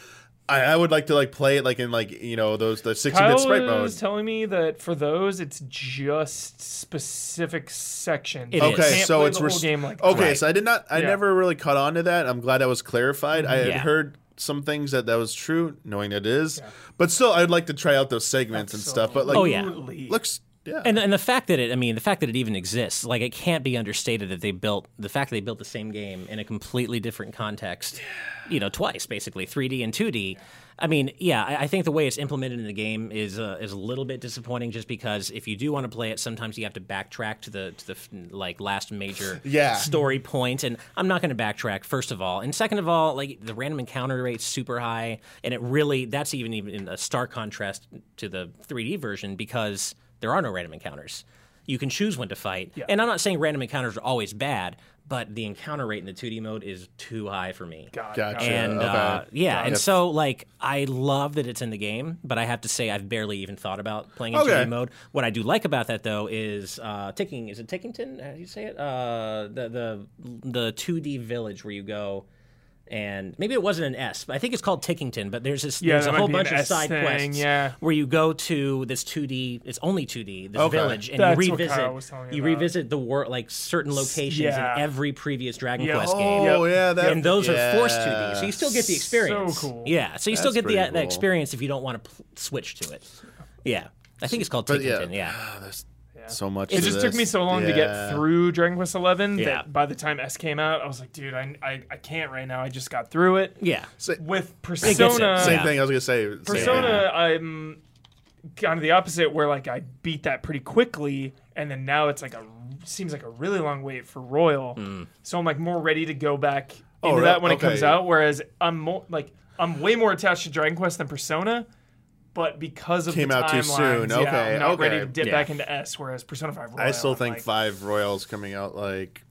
I would like to like play it like in like you know those the sixteen bit sprite mode. Kyle is telling me that for those it's just specific sections. It okay, is. So it's rest- game like okay. Right. So I did not. I yeah. never really caught on to that. I'm glad that was clarified. I had yeah. heard some things that that was true, knowing that it is. Yeah. But still, I'd like to try out those segments That's and so stuff. But like, oh yeah, looks. Yeah. And and the fact that it, I mean, the fact that it even exists, like it can't be understated that they built, the fact that they built the same game in a completely different context, you know, twice, basically, three D and two D. I mean, yeah, I, I think the way it's implemented in the game is uh, is a little bit disappointing just because if you do want to play it, sometimes you have to backtrack to the, to the like, last major yeah. story point. And I'm not going to backtrack, first of all. And second of all, like, the random encounter rate's super high. And it really, that's even, even a stark contrast to the three D version because... There are no random encounters. You can choose when to fight. Yeah. And I'm not saying random encounters are always bad, but the encounter rate in the two D mode is too high for me. Gotcha. And, okay. uh, yeah, Got and it. so, like, I love that it's in the game, but I have to say I've barely even thought about playing in okay. two D mode. What I do like about that, though, is uh, Ticking... Is it Tickington? How do you say it? Uh, the, the the two D village where you go... And maybe it wasn't an S, but I think it's called Tickington. But there's this, yeah, there's a whole bunch of S side thing, quests yeah. where you go to this two D. It's only two D. This okay. village, and That's you revisit. What Kyle was telling you about. revisit the war, like certain locations yeah. in every previous Dragon yeah. Quest game. Oh yep. yeah, that, and those yeah. are forced two D. So you still get the experience. So cool. Yeah, so you That's still get the cool. that experience if you don't want to pl- switch to it. Yeah, I think it's called Tickington. Yeah. yeah. So much. It just this. took me so long yeah. to get through Dragon Quest eleven yeah. that by the time S came out, I was like, dude, I, I, I can't right now. I just got through it. Yeah. So, with Persona, same yeah. thing. I was gonna say Persona. I'm kind of the opposite, where like I beat that pretty quickly, and then now it's like a seems like a really long wait for Royal. Mm. So I'm like more ready to go back into oh, right. that when okay. it comes out. Whereas I'm more like I'm way more attached to Dragon Quest than Persona. But because of Came the out too soon. Yeah, okay, I'm not okay. ready to dip yeah. back into S, whereas Persona five Royal. I still think like, five Royal's coming out like...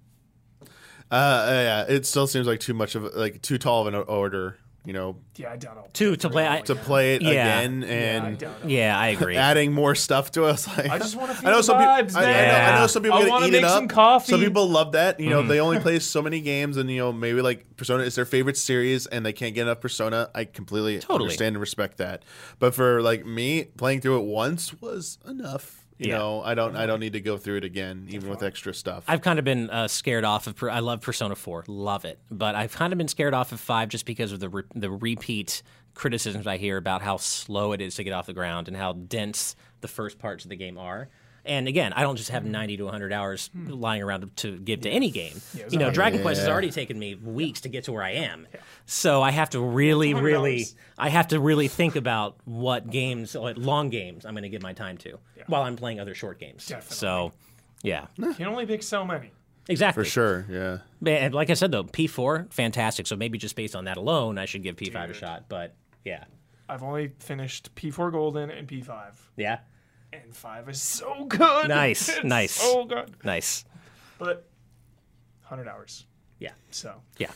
Uh, yeah, it still seems like too much of... Like, too tall of an order, you know? Yeah, I don't know. Two, to play, I, to play it yeah. again. and Yeah, I, yeah, I agree. Adding more stuff to us. Like, I just want to feel I know some vibes, people, man. I, yeah. I, know, I know some people going to eat make it some up. Coffee. Some people love that. You know, mm. they only play so many games, and, you know, maybe, like, Persona is their favorite series, and they can't get enough Persona. I completely totally. understand and respect that. But for, like, me, playing through it once was enough. You yeah. know, I don't I don't need to go through it again, even with extra stuff. I've kind of been uh, scared off of... Per- I love Persona four. Love it. But I've kind of been scared off of five just because of the re- the repeat criticisms I hear about how slow it is to get off the ground and how dense the first parts of the game are. And again, I don't just have ninety to one hundred hours hmm. lying around to give to any game. Yeah, you know, Dragon yeah. Quest has already taken me weeks yeah. to get to where I am. Yeah. So I have to really, really, I have to really think about what games, what long games I'm going to give my time to yeah. while I'm playing other short games. Definitely. So, yeah. You can only pick so many. Exactly. For sure, yeah. And like I said, though, P four, fantastic. So maybe just based on that alone, I should give P five Dude. a shot. But, yeah. I've only finished P four Golden and P five. Yeah. And five is so good. Nice, it's nice. So good. Nice. But one hundred hours. Yeah. So. Yeah.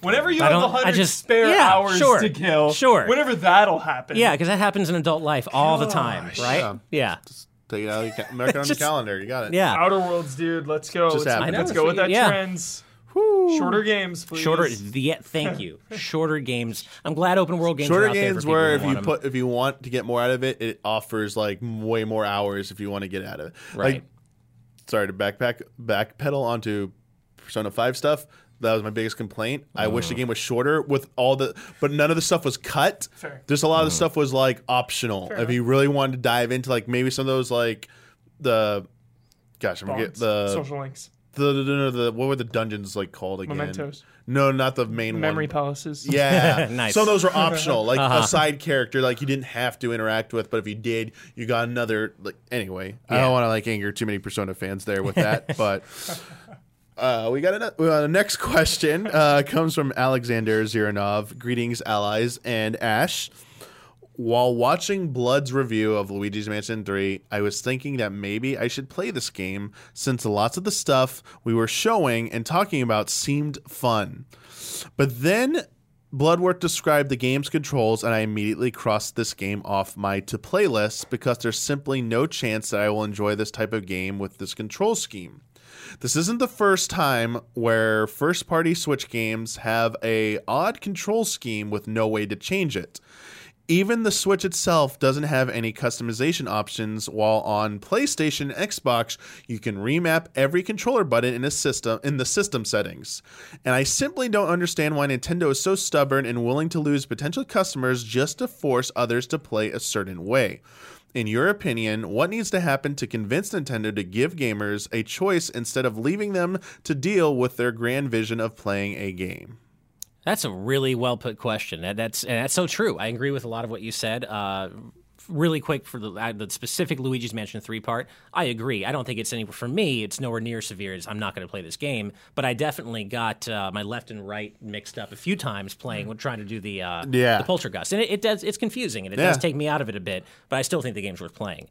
Whenever you I have one hundred just, spare yeah, hours sure, to kill, sure. whenever that'll happen. Yeah, because that happens in adult life all Gosh. the time, right? Yeah. yeah. Just take it out of ca- America on just, the calendar. You got it. Yeah. Outer Worlds, dude. Let's go. Let's, know, let's go with that yeah. trends. Woo. Shorter games, please. Shorter. Yeah, thank you. Shorter games. I'm glad open world games. Shorter are out games there where if you put them. if you want to get more out of it, it offers like way more hours if you want to get out of it. Right. Like, sorry to backpack backpedal onto Persona five stuff. That was my biggest complaint. Mm. I wish the game was shorter with all the, but none of the stuff was cut. Fair. Just a lot mm. of the stuff was like optional. Fair if enough. you really wanted to dive into like maybe some of those like the, gosh, I'm Bonds. gonna get the social links. The, the, the, the what were the dungeons like called again? Mementos. No, not the main Memory one. Palaces. Yeah. Nice. Some of those were optional, like uh-huh. a side character, like you didn't have to interact with, but if you did, you got another. Like anyway, yeah. I don't want to like anger too many Persona fans there with that, but uh, we got another. Uh, the next question uh, comes from Alexander Ziranov. Greetings, allies, and Ash. While watching Blood's review of Luigi's Mansion three, I was thinking that maybe I should play this game since lots of the stuff we were showing and talking about seemed fun. But then Bloodworth described the game's controls, and I immediately crossed this game off my to-play list because there's simply no chance that I will enjoy this type of game with this control scheme. This isn't the first time where first-party Switch games have a odd control scheme with no way to change it. Even the Switch itself doesn't have any customization options, while on PlayStation and Xbox, you can remap every controller button in a system in the system settings. And I simply don't understand why Nintendo is so stubborn and willing to lose potential customers just to force others to play a certain way. In your opinion, what needs to happen to convince Nintendo to give gamers a choice instead of leaving them to deal with their grand vision of playing a game? That's a really well put question. And that's and that's so true. I agree with a lot of what you said. Uh, really quick for the, uh, the specific Luigi's Mansion three part, I agree. I don't think it's anywhere for me. It's nowhere near severe as I'm not going to play this game. But I definitely got uh, my left and right mixed up a few times playing when trying to do the uh, yeah. the Poltergust, and it, it does it's confusing and it yeah. does take me out of it a bit. But I still think the game's worth playing.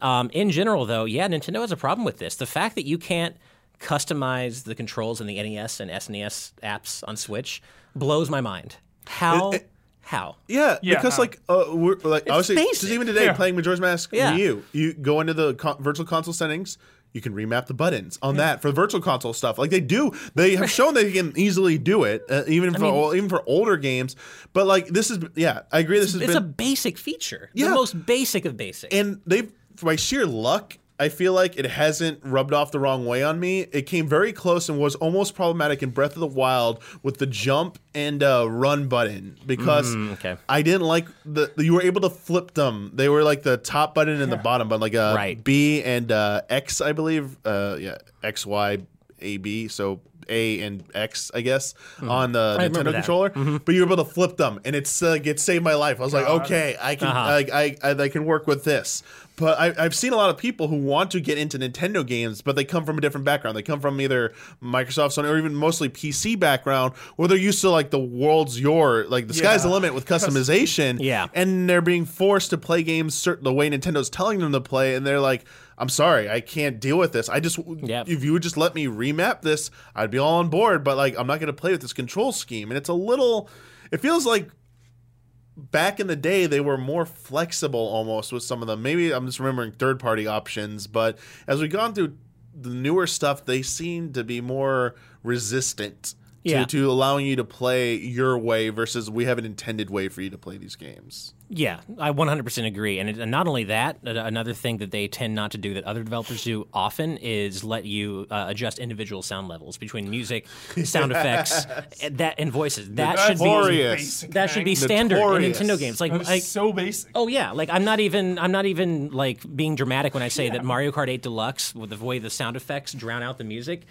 Um, in general, though, yeah, Nintendo has a problem with this. The fact that you can't customize the controls in the N E S and S N E S apps on Switch blows my mind. How? It, it, how? Yeah, yeah, because how? like, uh, we're, like obviously, basic. just even today, yeah. playing Majora's Mask yeah. Wii U, you go into the con- virtual console settings. You can remap the buttons on yeah. that for the virtual console stuff. Like they do, they have shown they can easily do it, uh, even for I mean, o- even for older games. But like this is, yeah, I agree. This is it's been, a basic feature, yeah. the most basic of basic. And they've by sheer luck. I feel like it hasn't rubbed off the wrong way on me. It came very close and was almost problematic in Breath of the Wild with the jump and uh, run button because mm, okay. I didn't like the you were able to flip them. They were like the top button and yeah. the bottom button, like a right. B and uh, X, I believe. Uh, yeah, X, Y, A, B. So A and X, I guess, mm. on the I Nintendo controller. Mm-hmm. But you were able to flip them, and it's uh, it saved my life. I was God. like, okay, I can uh-huh. I, I, I I can work with this. But I, I've seen a lot of people who want to get into Nintendo games, but they come from a different background. They come from either Microsoft, Sony, or even mostly P C background, where they're used to like the world's your, like the yeah. sky's the limit with customization. Yeah. And they're being forced to play games certain, the way Nintendo's telling them to play, and they're like, I'm sorry, I can't deal with this. I just, yep. if you would just let me remap this, I'd be all on board, but like, I'm not going to play with this control scheme. And it's a little, it feels like, back in the day, they were more flexible almost with some of them. Maybe I'm just remembering third-party options, but as we've gone through the newer stuff, they seem to be more resistant yeah. to, to allowing you to play your way versus we have an intended way for you to play these games. Yeah, I one hundred percent agree. And, it, and not only that, another thing that they tend not to do that other developers do often is let you uh, adjust individual sound levels between music, sound yes. effects, that and voices. That Notorious. should be that should be standard Notorious. in Nintendo games. Like, like so basic. Oh yeah, like I'm not even I'm not even like being dramatic when I say yeah. that Mario Kart eight Deluxe, with the way the sound effects drown out the music,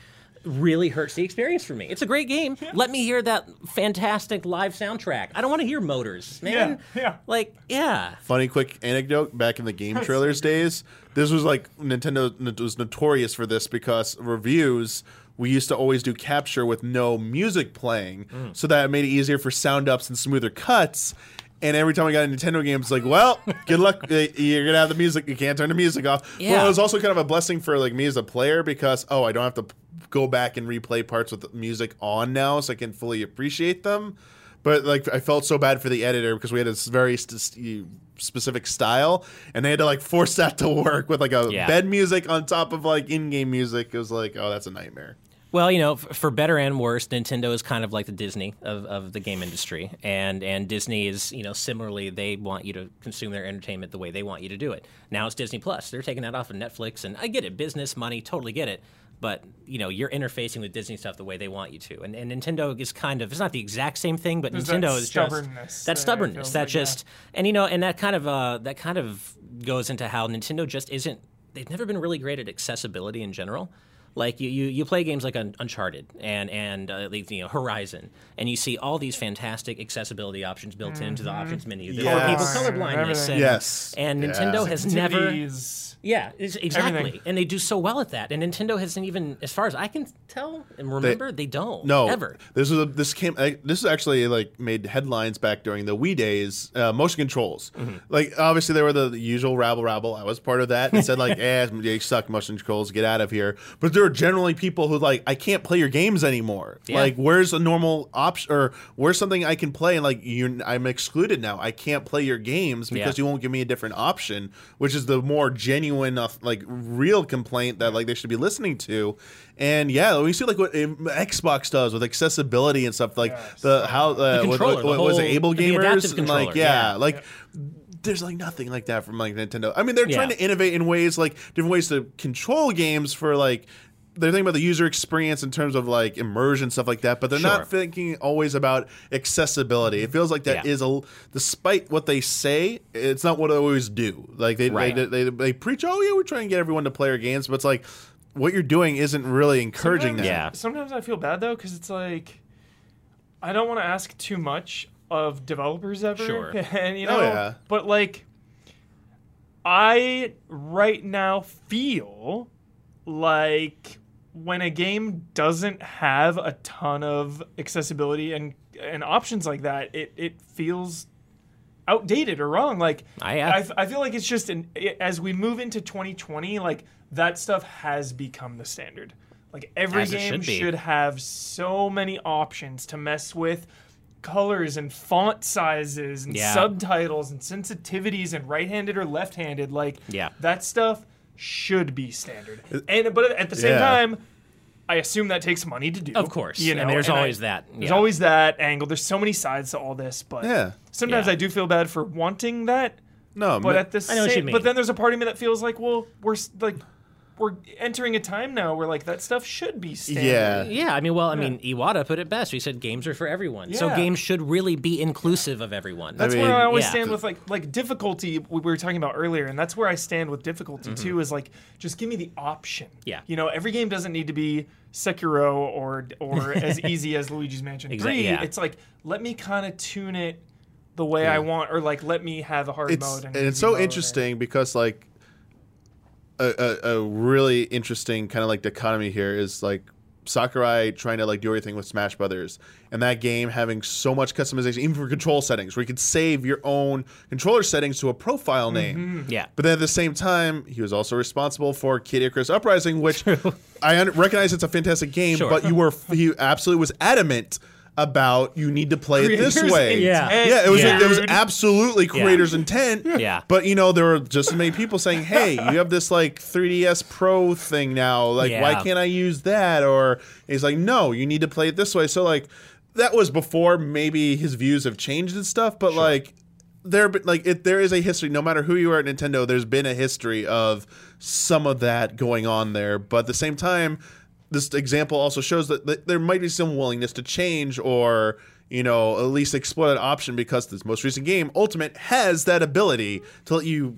really hurts the experience for me. It's a great game. Yeah. Let me hear that fantastic live soundtrack. I don't want to hear motors, man. Yeah, yeah. Like, yeah. Funny quick anecdote, back in the game trailers days, this was like, Nintendo was notorious for this because reviews, we used to always do capture with no music playing, mm. so that it made it easier for sound ups and smoother cuts. And every time I got a Nintendo game, it's like, well, good luck. You're going to have the music. You can't turn the music off. Yeah. Well, it was also kind of a blessing for like me as a player because, oh, I don't have to go back and replay parts with the music on now, so I can fully appreciate them. But like, I felt so bad for the editor because we had this very st- specific style, and they had to like force that to work with like a yeah. bed music on top of like in-game music. It was like, oh, that's a nightmare. Well, you know, for better and worse, Nintendo is kind of like the Disney of, of the game industry. And and Disney is, you know, similarly, they want you to consume their entertainment the way they want you to do it. Now it's Disney Plus. They're taking that off of Netflix. And I get it. Business, money, totally get it. But, you know, you're interfacing with Disney stuff the way they want you to. And, and Nintendo is kind of, it's not the exact same thing, but There's Nintendo that is just stubbornness that stubbornness. That like just, that. and, you know, and that kind of uh, that kind of goes into how Nintendo just isn't, they've never been really great at accessibility in general. Like, you, you, you play games like Uncharted and, and uh, you know, Horizon, and you see all these fantastic accessibility options built mm-hmm. into the options menu. Yes. For people colorblindness. And, yes. and yeah. Nintendo has never... Yeah, exactly. Everything. And they do so well at that. And Nintendo hasn't even, as far as I can tell and remember, they, they don't. No. Ever. This was a, this came. I, this actually like made headlines back during the Wii days. Uh, motion controls. Mm-hmm. Like, obviously, there were the, the usual rabble rabble. I was part of that. And said, like, eh, they suck, motion controls. Get out of here. But there were generally people who, like, I can't play your games anymore. Yeah. Like, where's a normal option? Or where's something I can play? And, like, you're, I'm excluded now. I can't play your games because yeah. you won't give me a different option, which is the more genuine. Enough, like, real complaint that like they should be listening to. And yeah, we see like what Xbox does with accessibility and stuff, like yes. the how uh, the what, what, what the was it Able Gamers and like yeah, yeah. like yeah. there's like nothing like that from like Nintendo. I mean, they're yeah. trying to innovate in ways like different ways to control games for like. They're thinking about the user experience in terms of like immersion, stuff like that, but they're sure. not thinking always about accessibility. It feels like that yeah. is a, despite what they say, it's not what they always do. Like they right. they, they, they they preach, oh yeah, we're trying to get everyone to play our games, but it's like what you're doing isn't really encouraging sometimes, them. Yeah. Sometimes I feel bad though because it's like I don't want to ask too much of developers ever, sure. and you know, oh, yeah. but like I right now feel like. When a game doesn't have a ton of accessibility and and options like that, it, it feels outdated or wrong. Like I, I, f- I feel like it's just an it, as we move into twenty twenty, like that stuff has become the standard. Like every as game should, should have so many options to mess with, colors and font sizes and yeah. subtitles and sensitivities and right-handed or left-handed. Like yeah. that stuff. Should be standard, and but at the same yeah. time, I assume that takes money to do. Of course, you know, and there's and always I, that. Yeah. There's always that angle. There's so many sides to all this, but yeah. sometimes yeah. I do feel bad for wanting that. No, but at the same, but then there's a part of me that feels like, well, we're like. We're entering a time now where, like, that stuff should be standard. Yeah. Yeah, I mean, well, I yeah. mean, Iwata put it best. He said games are for everyone. Yeah. So games should really be inclusive of everyone. That's I mean, where I always yeah. stand with, like, like difficulty we were talking about earlier, and that's where I stand with difficulty, mm-hmm. too, is, like, just give me the option. Yeah. You know, every game doesn't need to be Sekiro or or as easy as Luigi's Mansion exactly, three. Yeah. It's, like, let me kind of tune it the way yeah. I want, or, like, let me have a hard it's, mode. And, and it's so interesting and, because, like, A, a, a really interesting kind of like dichotomy here is like Sakurai trying to like do everything with Smash Brothers and that game having so much customization, even for control settings, where you could save your own controller settings to a profile name. Mm-hmm. Yeah. But then at the same time, he was also responsible for Kid Icarus Uprising, which I un- recognize it's a fantastic game, sure. but you were he absolutely was adamant. about you need to play creators it this way. Yeah. yeah, it was yeah. It was absolutely creator's yeah. intent. Yeah. But you know, there were just as many people saying, hey, you have this like three D S Pro thing now, like yeah. why can't I use that? Or he's like, no, you need to play it this way. So like that was before maybe his views have changed and stuff, but sure. like there like it there is a history, no matter who you are at Nintendo, there's been a history of some of that going on there. But at the same time, this example also shows that there might be some willingness to change or, you know, at least explore that option, because this most recent game, Ultimate, has that ability to let you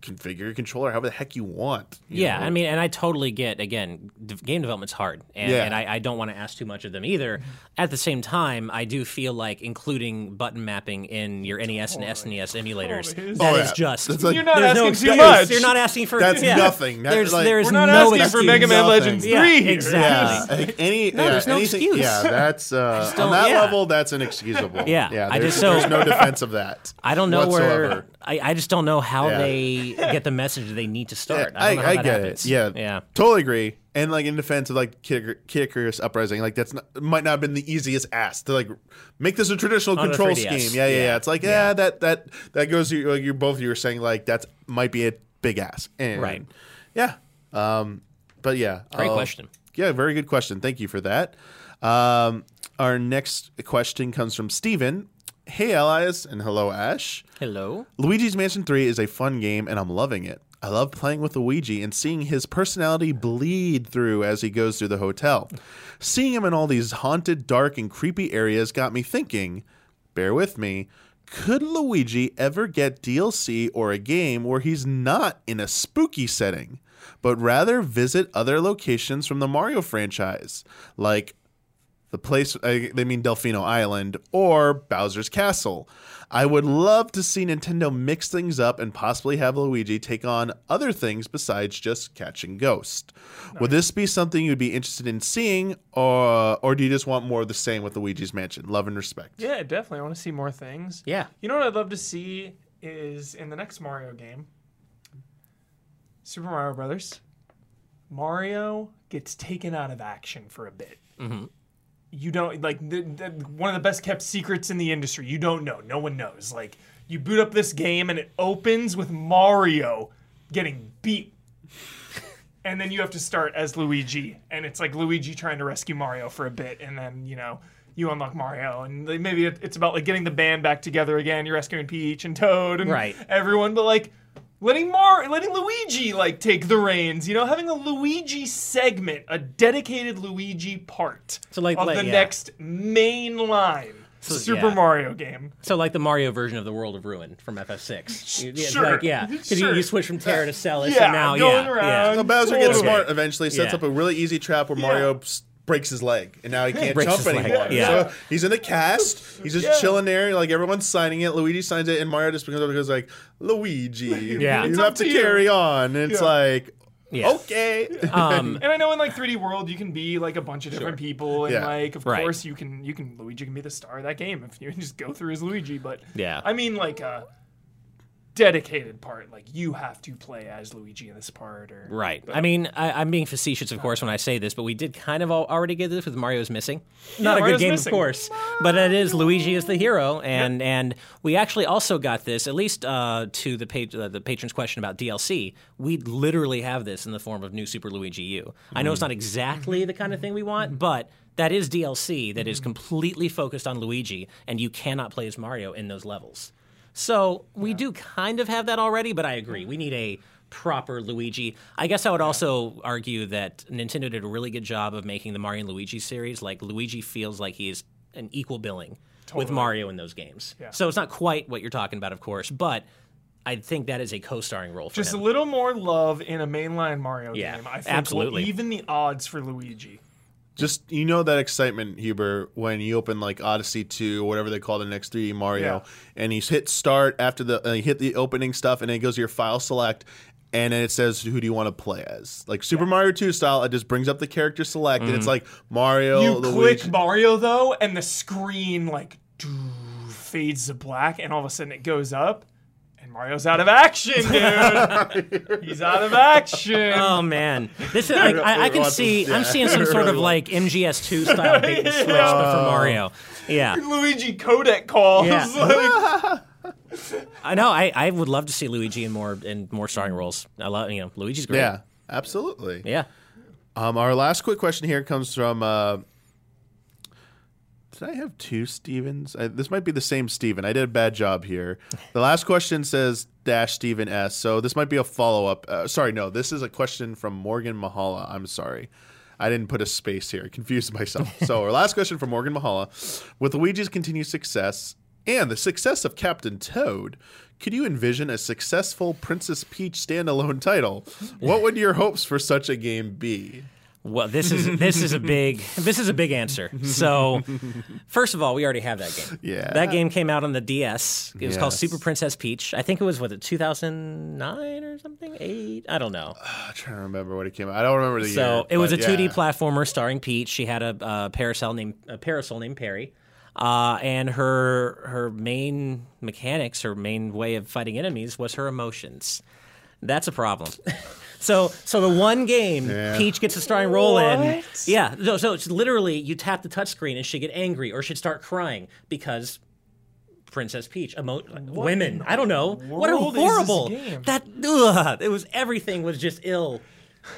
configure your controller however the heck you want. You yeah, know? I mean, and I totally get, again, game development's hard, and, yeah. and I, I don't want to ask too much of them either. At the same time, I do feel like including button mapping in your N E S and S N E S emulators, oh, that oh, yeah. is just... That's like, you're not asking no too much. You're not asking for... That's yeah. nothing. That's there's, like, there's we're not no asking for Mega Man Legends three. Yeah, exactly. Yeah. Like any, no, yeah, there's no anything, excuse. Yeah, that's... Uh, still, on that yeah. level, that's inexcusable. Yeah, yeah I just so... There's no defense of that. I don't know where... I, I just don't know how yeah. they get the message they need to start. Yeah, I, don't I, know how I that get happens. It. Yeah, yeah, totally agree. And like in defense of like Kid Icarus Uprising, like that's not, might not have been the easiest ask to like make this a traditional oh, control scheme. Yeah, yeah, yeah, yeah. It's like yeah, yeah that that that goes. To, like you both of you were saying like that's might be a big ask. And right. Yeah. Um. But yeah. Great I'll, question. Yeah, very good question. Thank you for that. Um. Our next question comes from Steven. Hey, allies, and hello, Ash. Hello. Luigi's Mansion three is a fun game, and I'm loving it. I love playing with Luigi and seeing his personality bleed through as he goes through the hotel. Seeing him in all these haunted, dark, and creepy areas got me thinking, bear with me, could Luigi ever get D L C or a game where he's not in a spooky setting, but rather visit other locations from the Mario franchise, like the place, I, they mean Delfino Island, or Bowser's Castle. I would love to see Nintendo mix things up and possibly have Luigi take on other things besides just catching ghosts. Nice. Would this be something you'd be interested in seeing, or or do you just want more of the same with Luigi's Mansion? Love and respect. Yeah, definitely. I want to see more things. Yeah. You know what I'd love to see is in the next Mario game, Super Mario Brothers, Mario gets taken out of action for a bit. Mm-hmm. You don't, like, the, the, one of the best kept secrets in the industry. You don't know. No one knows. Like, you boot up this game and it opens with Mario getting beat. And then you have to start as Luigi. And it's like Luigi trying to rescue Mario for a bit. And then, you know, you unlock Mario. And maybe it's about, like, getting the band back together again. You're rescuing Peach and Toad and right. everyone. But, like, letting Mar- letting Luigi, like, take the reins, you know, having a Luigi segment, a dedicated Luigi part so like, of like, the yeah. next main line so, Super yeah. Mario game. So, like, the Mario version of the World of Ruin from F F six. You, sure. Like, yeah, because sure. you, you switch from Terra to Celis, yeah, and now, going yeah. around. Yeah. So Bowser totally. gets smart eventually, sets yeah. up a really easy trap where yeah. Mario breaks his leg, and now he can't breaks jump anymore. Yeah. So he's in the cast. He's just yeah. chilling there. Like, everyone's signing it. Luigi signs it, and Mario just becomes up and goes like, Luigi, yeah. you have to you. carry on. And it's yeah. like, yeah. okay. Um, and I know in, like, three D World, you can be, like, a bunch of different sure. people. And, yeah. like, of right. course, you can, you can, Luigi can be the star of that game if you just go through as Luigi. But, yeah. I mean, like, a dedicated part. Like, you have to play as Luigi in this part. Or, right. But, I mean, I, I'm being facetious, of course, when I say this, but we did kind of all, already get this with Mario's Missing. Yeah, Not a Mario's good game, missing. Of course. Mario. But it is Luigi is the hero. And yep. and we actually also got this, at least uh, to the page, uh, the patron's question about D L C, we literally have this in the form of New Super Luigi U. Mm-hmm. I know it's not exactly the kind of thing we want, but that is D L C that is completely focused on Luigi, and you cannot play as Mario in those levels. So we yeah. do kind of have that already, but I agree. We need a proper Luigi. I guess I would yeah. also argue that Nintendo did a really good job of making the Mario and Luigi series. Like, Luigi feels like he is an equal billing totally. with Mario in those games. Yeah. So it's not quite what you're talking about, of course, but I think that is a co-starring role for Just him. Just a little more love in a mainline Mario yeah, game. I think absolutely. We'll even the odds for Luigi. Just, you know, that excitement, Huber, when you open like Odyssey two or whatever they call the next three D Mario, yeah. and you hit start after the uh, you hit the opening stuff, and then it goes to your file select, and then it says who do you want to play as, like Super yeah. Mario two style. It just brings up the character select, mm. and it's like Mario. You Luigi. Click Mario though, and the screen like fades to black, and all of a sudden it goes up. Mario's out of action, dude. He's out of action. Oh man, this is like, I, I can see. Yeah. I'm seeing some sort of like M G S two style bait and switch, yeah. but for Mario. Yeah. Luigi codec calls. Yeah. Like, I know. I, I would love to see Luigi in more in more starring roles. I love you know Luigi's great. Yeah, absolutely. Yeah. Um, our last quick question here comes from. Uh, Did I have two Stevens? I, this might be the same Steven. I did a bad job here. The last question says dash Steven S. So this might be a follow-up. Uh, sorry, no. This is a question from Morgan Mahala. I'm sorry. I didn't put a space here. I confused myself. So our last question from Morgan Mahala. With Luigi's continued success and the success of Captain Toad, could you envision a successful Princess Peach standalone title? What would your hopes for such a game be? Well, this is this is a big this is a big answer. So, first of all, we already have that game. Yeah, that game came out on the D S. It was yes. called Super Princess Peach. I think it was what, two thousand nine or something, eight. I don't know. Uh, I'm trying to remember what it came out. I don't remember the so year. So it was a yeah. two D platformer starring Peach. She had a, a parasol named a parasol named Perry, uh, and her her main mechanics, her main way of fighting enemies was her emotions. That's a problem. So, so the one game yeah. Peach gets a starring role what? in, yeah. So, so it's literally you tap the touchscreen and she'd get angry or she'd start crying because Princess Peach, emo- women. I don't know. What a horrible game. That ugh, it was everything was just ill.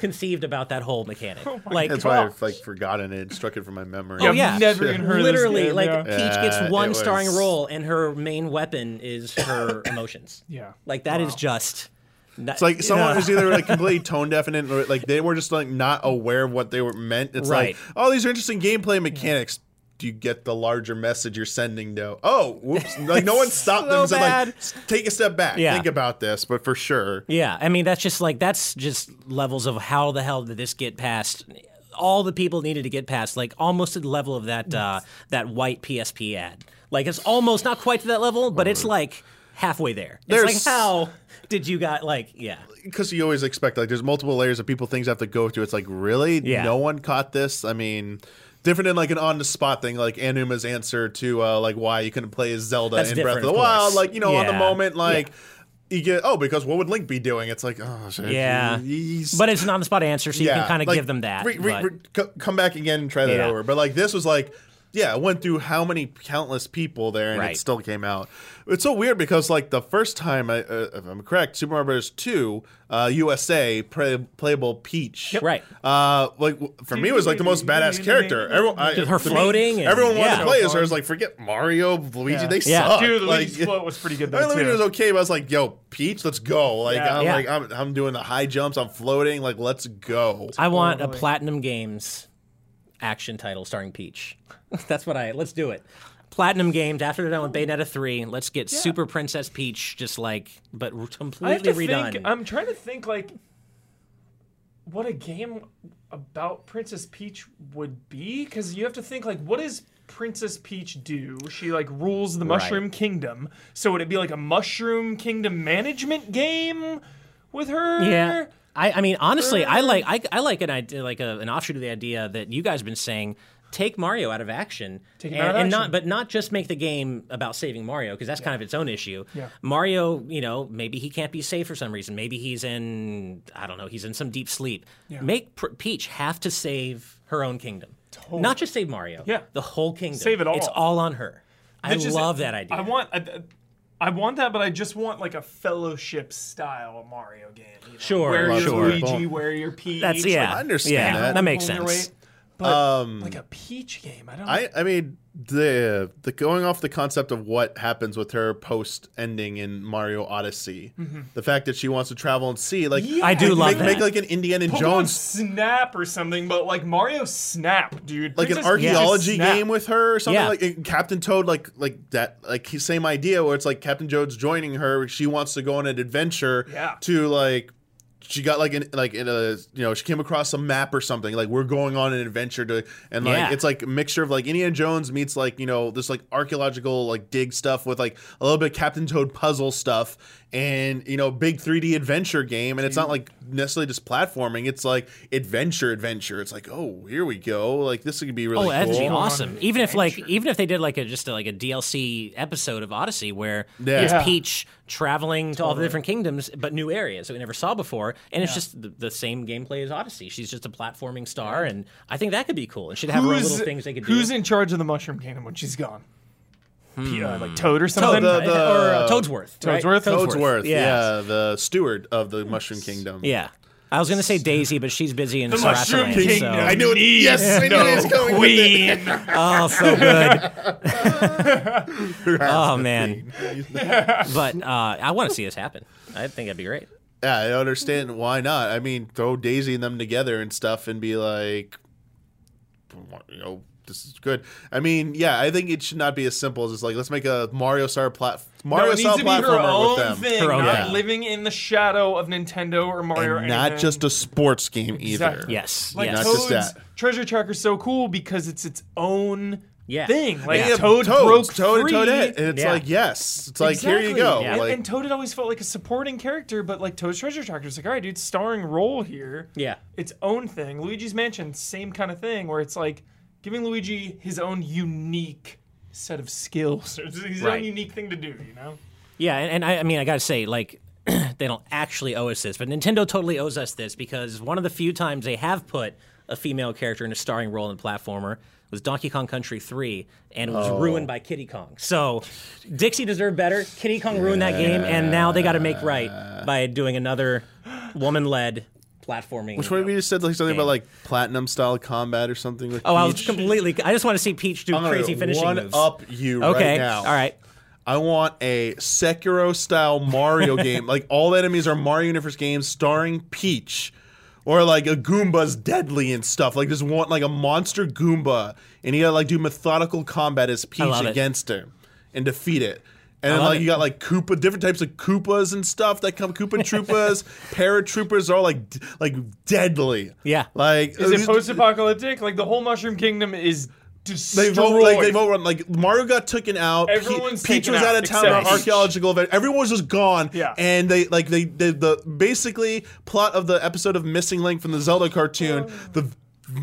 Conceived about that whole mechanic. Oh like That's why I've like forgotten it, struck it from my memory. Oh, yeah. I've never even heard Literally, this game, like yeah. Peach gets one yeah, starring role and her main weapon is her emotions. Yeah. Like that wow. is just Not, it's like someone uh, who's either like completely tone deafenant or like they were just like not aware of what they were meant. It's right. like, oh, these are interesting gameplay mechanics. Yeah. Do you get the larger message you're sending though? Oh, whoops. Like no one stopped so them and said like, take a step back. Yeah. Think about this, but for sure. Yeah. I mean, that's just like, that's just levels of how the hell did this get past all the people needed to get past, like almost at the level of that, yes. uh, that white P S P ad. Like it's almost not quite to that level, but it's like halfway there. It's There's, like how... Did you got like yeah? Because you always expect like there's multiple layers of people things have to go through. It's like really yeah. no one caught this. I mean, different than like an on the spot thing like Anuma's answer to uh, like why you couldn't play as Zelda That's in Breath of the Wild. Like you know yeah. on the moment like. Yeah. You get, oh, because what would Link be doing? It's like, oh, shit. Yeah. He's... But it's an on the spot answer, so you yeah. can kind of like, give them that. Re- re- re- co- come back again and try that yeah. over. But like this was like. Yeah, it went through how many countless people there, and right. it still came out. It's so weird because, like, the first time, I, uh, if I'm correct, Super Mario Bros. two, uh, U S A, play, playable Peach. Yep. Right. Uh, like, for me, it was, like, the most badass character. Everyone, I, her floating. Me, and, everyone wanted yeah. to play as her. I was like, forget Mario, Luigi, yeah. they yeah. suck. Dude, Luigi's like, float was pretty good, though, I mean, Luigi was okay, but I was like, yo, Peach, let's go. Like, yeah. I'm, yeah. like I'm, I'm doing the high jumps. I'm floating. Like, let's go. I want oh, a Platinum Games action title starring Peach. That's what I, let's do it. Platinum Games, after they're done with Bayonetta three, let's get yeah. Super Princess Peach just like, but completely I have to redone. Think, I'm trying to think like, what a game about Princess Peach would be, because you have to think like, what is Princess Peach do? She like rules the Mushroom right. Kingdom. So would it be like a Mushroom Kingdom management game with her? Yeah. I, I mean, honestly, I like I, I like an idea, like a, an offshoot of the idea that you guys have been saying: take Mario out of action, take him and, out of and action. not, but not just make the game about saving Mario because that's yeah. kind of its own issue. Yeah. Mario, you know, maybe he can't be saved for some reason. Maybe he's in, I don't know, he's in some deep sleep. Yeah. Make P- Peach have to save her own kingdom, totally. Not just save Mario. Yeah, the whole kingdom. Save it all. It's all on her. I just, love that idea. I want. I, I, I want that, but I just want like a fellowship style Mario game. You know? Sure, where you're sure. Luigi, where you're Peach. That's yeah, like, I understand yeah, that. That makes sense. But um, like a Peach game, I don't. I, I mean the the going off the concept of what happens with her post ending in Mario Odyssey, mm-hmm. the fact that she wants to travel and see, like yeah, I do like, love make, that. Make like an Indiana Pokemon Jones Snap or something, but like Mario Snap, dude, like Princess an archaeology yeah. game with her or something yeah. like Captain Toad, like like that, like same idea where it's like Captain Toad's joining her, she wants to go on an adventure yeah. to like. she got like in like in a you know she came across a map or something like we're going on an adventure to and like yeah. it's like a mixture of like Indiana Jones meets like you know this like archaeological like dig stuff with like a little bit of Captain Toad puzzle stuff and you know big three D adventure game and it's not like necessarily just platforming, it's like adventure adventure. It's like oh here we go like this could be really oh, cool. That'd be awesome. Even if like even if they did like a just a, like a D L C episode of Odyssey where yeah. it's yeah. Peach traveling totally. to all the different kingdoms but new areas that we never saw before. And it's yeah. just the, the same gameplay as Odyssey. She's just a platforming star, and I think that could be cool. And she'd have who's, her own little things they could do. Who's in charge of the Mushroom Kingdom when she's gone? Hmm. Uh, like Toad or something? Toad, the, the, or uh, Toadsworth. Toadsworth? Right? Toadsworth, Toadsworth. Yeah. yeah. The steward of the Mushroom Kingdom. Yeah. I was going to say Daisy, but she's busy in Sarasaland. Mushroom Kingdom. So. I knew it. Yes, I knew it was going Queen. With it. Oh, so good. Oh, man. But uh, I want to see this happen. I think that'd be great. Yeah, I understand why not. I mean, throw Daisy and them together and stuff and be like, you know, this is good. I mean, yeah, I think it should not be as simple as just like, let's make a Mario Star platform. Mario no, it needs to be her own them. thing, her own not thing. living in the shadow of Nintendo or Mario. And or not just a sports game either. Exactly. Yes. Like yes. Toad's just that. Treasure Tracker is so cool because it's its own yeah. thing. Like yeah. Toad Toads, broke Toad free. And Toadette. And it's yeah. like, yes. It's like, exactly. here you go. Yeah. And, like, and Toad had always felt like a supporting character, but like Toad's Treasure Tracker is like, all right, dude, starring role here. Yeah. Its own thing. Luigi's Mansion, same kind of thing where it's like giving Luigi his own unique set of skills. It's his right. own unique thing to do, you know? Yeah, and, and I, I mean, I gotta say, like, they don't actually owe us this, but Nintendo totally owes us this because one of the few times they have put a female character in a starring role in a platformer was Donkey Kong Country three, and it was oh. ruined by Kitty Kong. So Dixie deserved better. Kitty Kong yeah. ruined that game, and now they gotta make right by doing another woman-led platforming. Which way we just said like something game. about like platinum style combat or something with Oh, Peach. I was completely I just want to see Peach do I'm crazy finishing one moves. Up you okay. right now. All right. I want a Sekiro style Mario game. Like all enemies are Mario Universe games starring Peach. Or like a Goomba's deadly and stuff. Like just want like a monster Goomba and you gotta like do methodical combat as Peach against him and defeat it. And then, like, it. you got, like, Koopa, different types of Koopas and stuff that come. Koopa Troopas, Paratroopers are all, like, d- like deadly. Yeah. Like, is it post-apocalyptic? Like, the whole Mushroom Kingdom is destroyed. They've all, like, they've all run. Like, Mario got taken out. Everyone's Pe- Peach was out, out of town on archaeological event. Everyone was just gone. Yeah. And they, like, they, they, the basically plot of the episode of Missing Link from the Zelda cartoon, oh. the...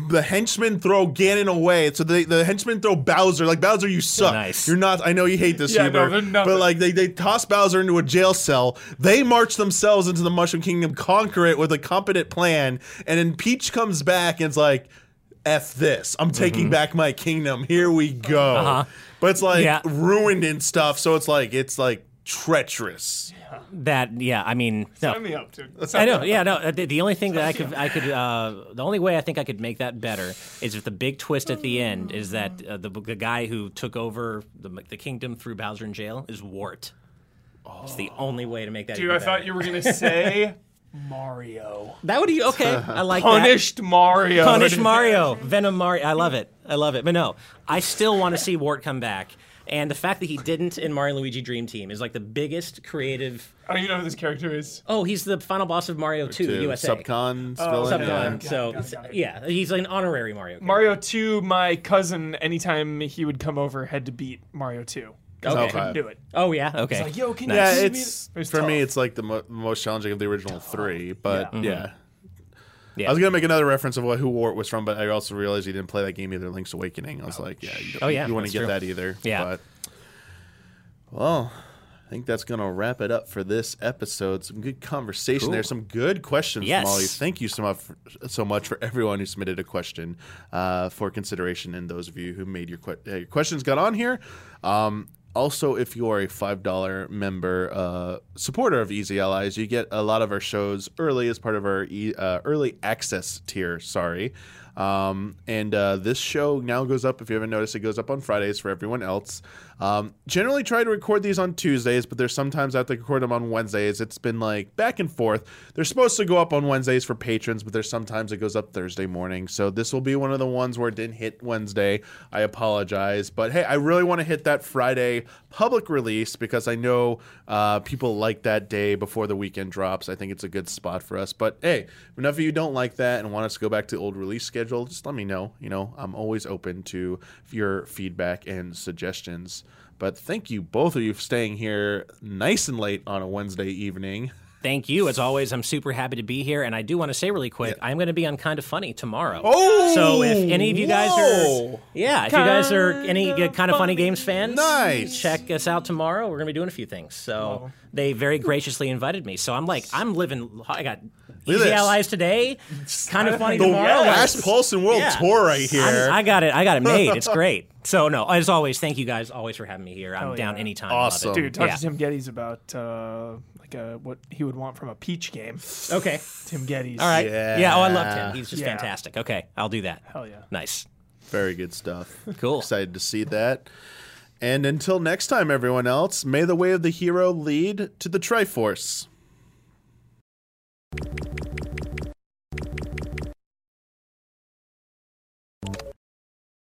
The henchmen throw Ganon away, so they, the henchmen throw Bowser. Like Bowser, you suck. Nice. You're not. I know you hate this, yeah, Huber, no, no, but like they, they toss Bowser into a jail cell. They march themselves into the Mushroom Kingdom, conquer it with a competent plan, and then Peach comes back and it's like, "F this! I'm taking mm-hmm. back my kingdom. Here we go." Uh-huh. But it's like yeah. ruined and stuff. So it's like it's like treacherous. Yeah. That yeah, I mean, no. sign me up, dude. I know, yeah, no. The, the only thing that I could, I could, uh, the only way I think I could make that better is if the big twist at the end is that uh, the the guy who took over the the kingdom through Bowser in jail is Wart. Oh. It's the only way to make that. Dude, I better. thought you were gonna say Mario. That would be okay. I like punished that. Mario. Punished Mario. Venom Mario. I love it. I love it. But no, I still want to see Wart come back. And the fact that he didn't in Mario and Luigi Dream Team is like the biggest creative... I don't even know who this character is. Oh, he's the final boss of Mario two, two. U S A. Subcon. Oh, Subcon. Yeah. So, God, God, God. yeah, he's like an honorary Mario character. Mario two, my cousin, anytime he would come over, had to beat Mario two. Okay. Couldn't do it. Oh, yeah? Okay. It's like, yo, can nice. you yeah, it's, me? It's For tough. me, it's like the mo- most challenging of the original tough. three, but yeah. Mm-hmm. yeah. Yeah. I was gonna make another reference of what who Wart was from, but I also realized he didn't play that game either. Link's Awakening. I was oh. like, yeah, you, oh, yeah, you want to get true. that either? Yeah. But, well, I think that's gonna wrap it up for this episode. Some good conversation cool. there. Some good questions, yes. Molly. Thank you so much, for, so much for everyone who submitted a question uh, for consideration, and those of you who made your que- uh, your questions got on here. Um, Also, if you are a five dollar member uh, supporter of Easy Allies, you get a lot of our shows early as part of our e- uh, early access tier. Sorry, Um, and uh, this show now goes up, if you haven't noticed, it goes up on Fridays for everyone else. Um, generally try to record these on Tuesdays, but there's sometimes I have to record them on Wednesdays. It's been like back and forth. They're supposed to go up on Wednesdays for patrons, but there's sometimes it goes up Thursday morning. So this will be one of the ones where it didn't hit Wednesday. I apologize. But hey, I really want to hit that Friday public release because I know uh, people like that day before the weekend drops. I think it's a good spot for us. But hey, if enough of you don't like that and want us to go back to the old release schedule, just let me know. You know, I'm always open to your feedback and suggestions. But thank you both of you for staying here nice and late on a Wednesday evening. Thank you. As always, I'm super happy to be here. And I do want to say really quick, yeah. I'm going to be on Kind of Funny tomorrow. Oh! So if any of you guys whoa. are, yeah, if kind you guys are any uh, Kind of Funny Games fans, nice. Check us out tomorrow. We're going to be doing a few things. So oh. they very graciously invited me. So I'm like, I'm living, I got Easy Allies today, Kind of Funny the tomorrow. The last Pulse and World yeah. tour right here. I'm, I got it. I got it made. It's great. So, no, as always, thank you guys always for having me here. I'm oh, down yeah. anytime. Awesome. Love it. Dude, talk yeah. to Tim Geddes about uh, like a, what he would want from a Peach game. Okay. Tim Geddes. All right. Yeah. yeah. Oh, I love Tim. He's just yeah. fantastic. Okay. I'll do that. Hell yeah. Nice. Very good stuff. Cool. Excited to see that. And until next time, everyone else, may the way of the hero lead to the Triforce.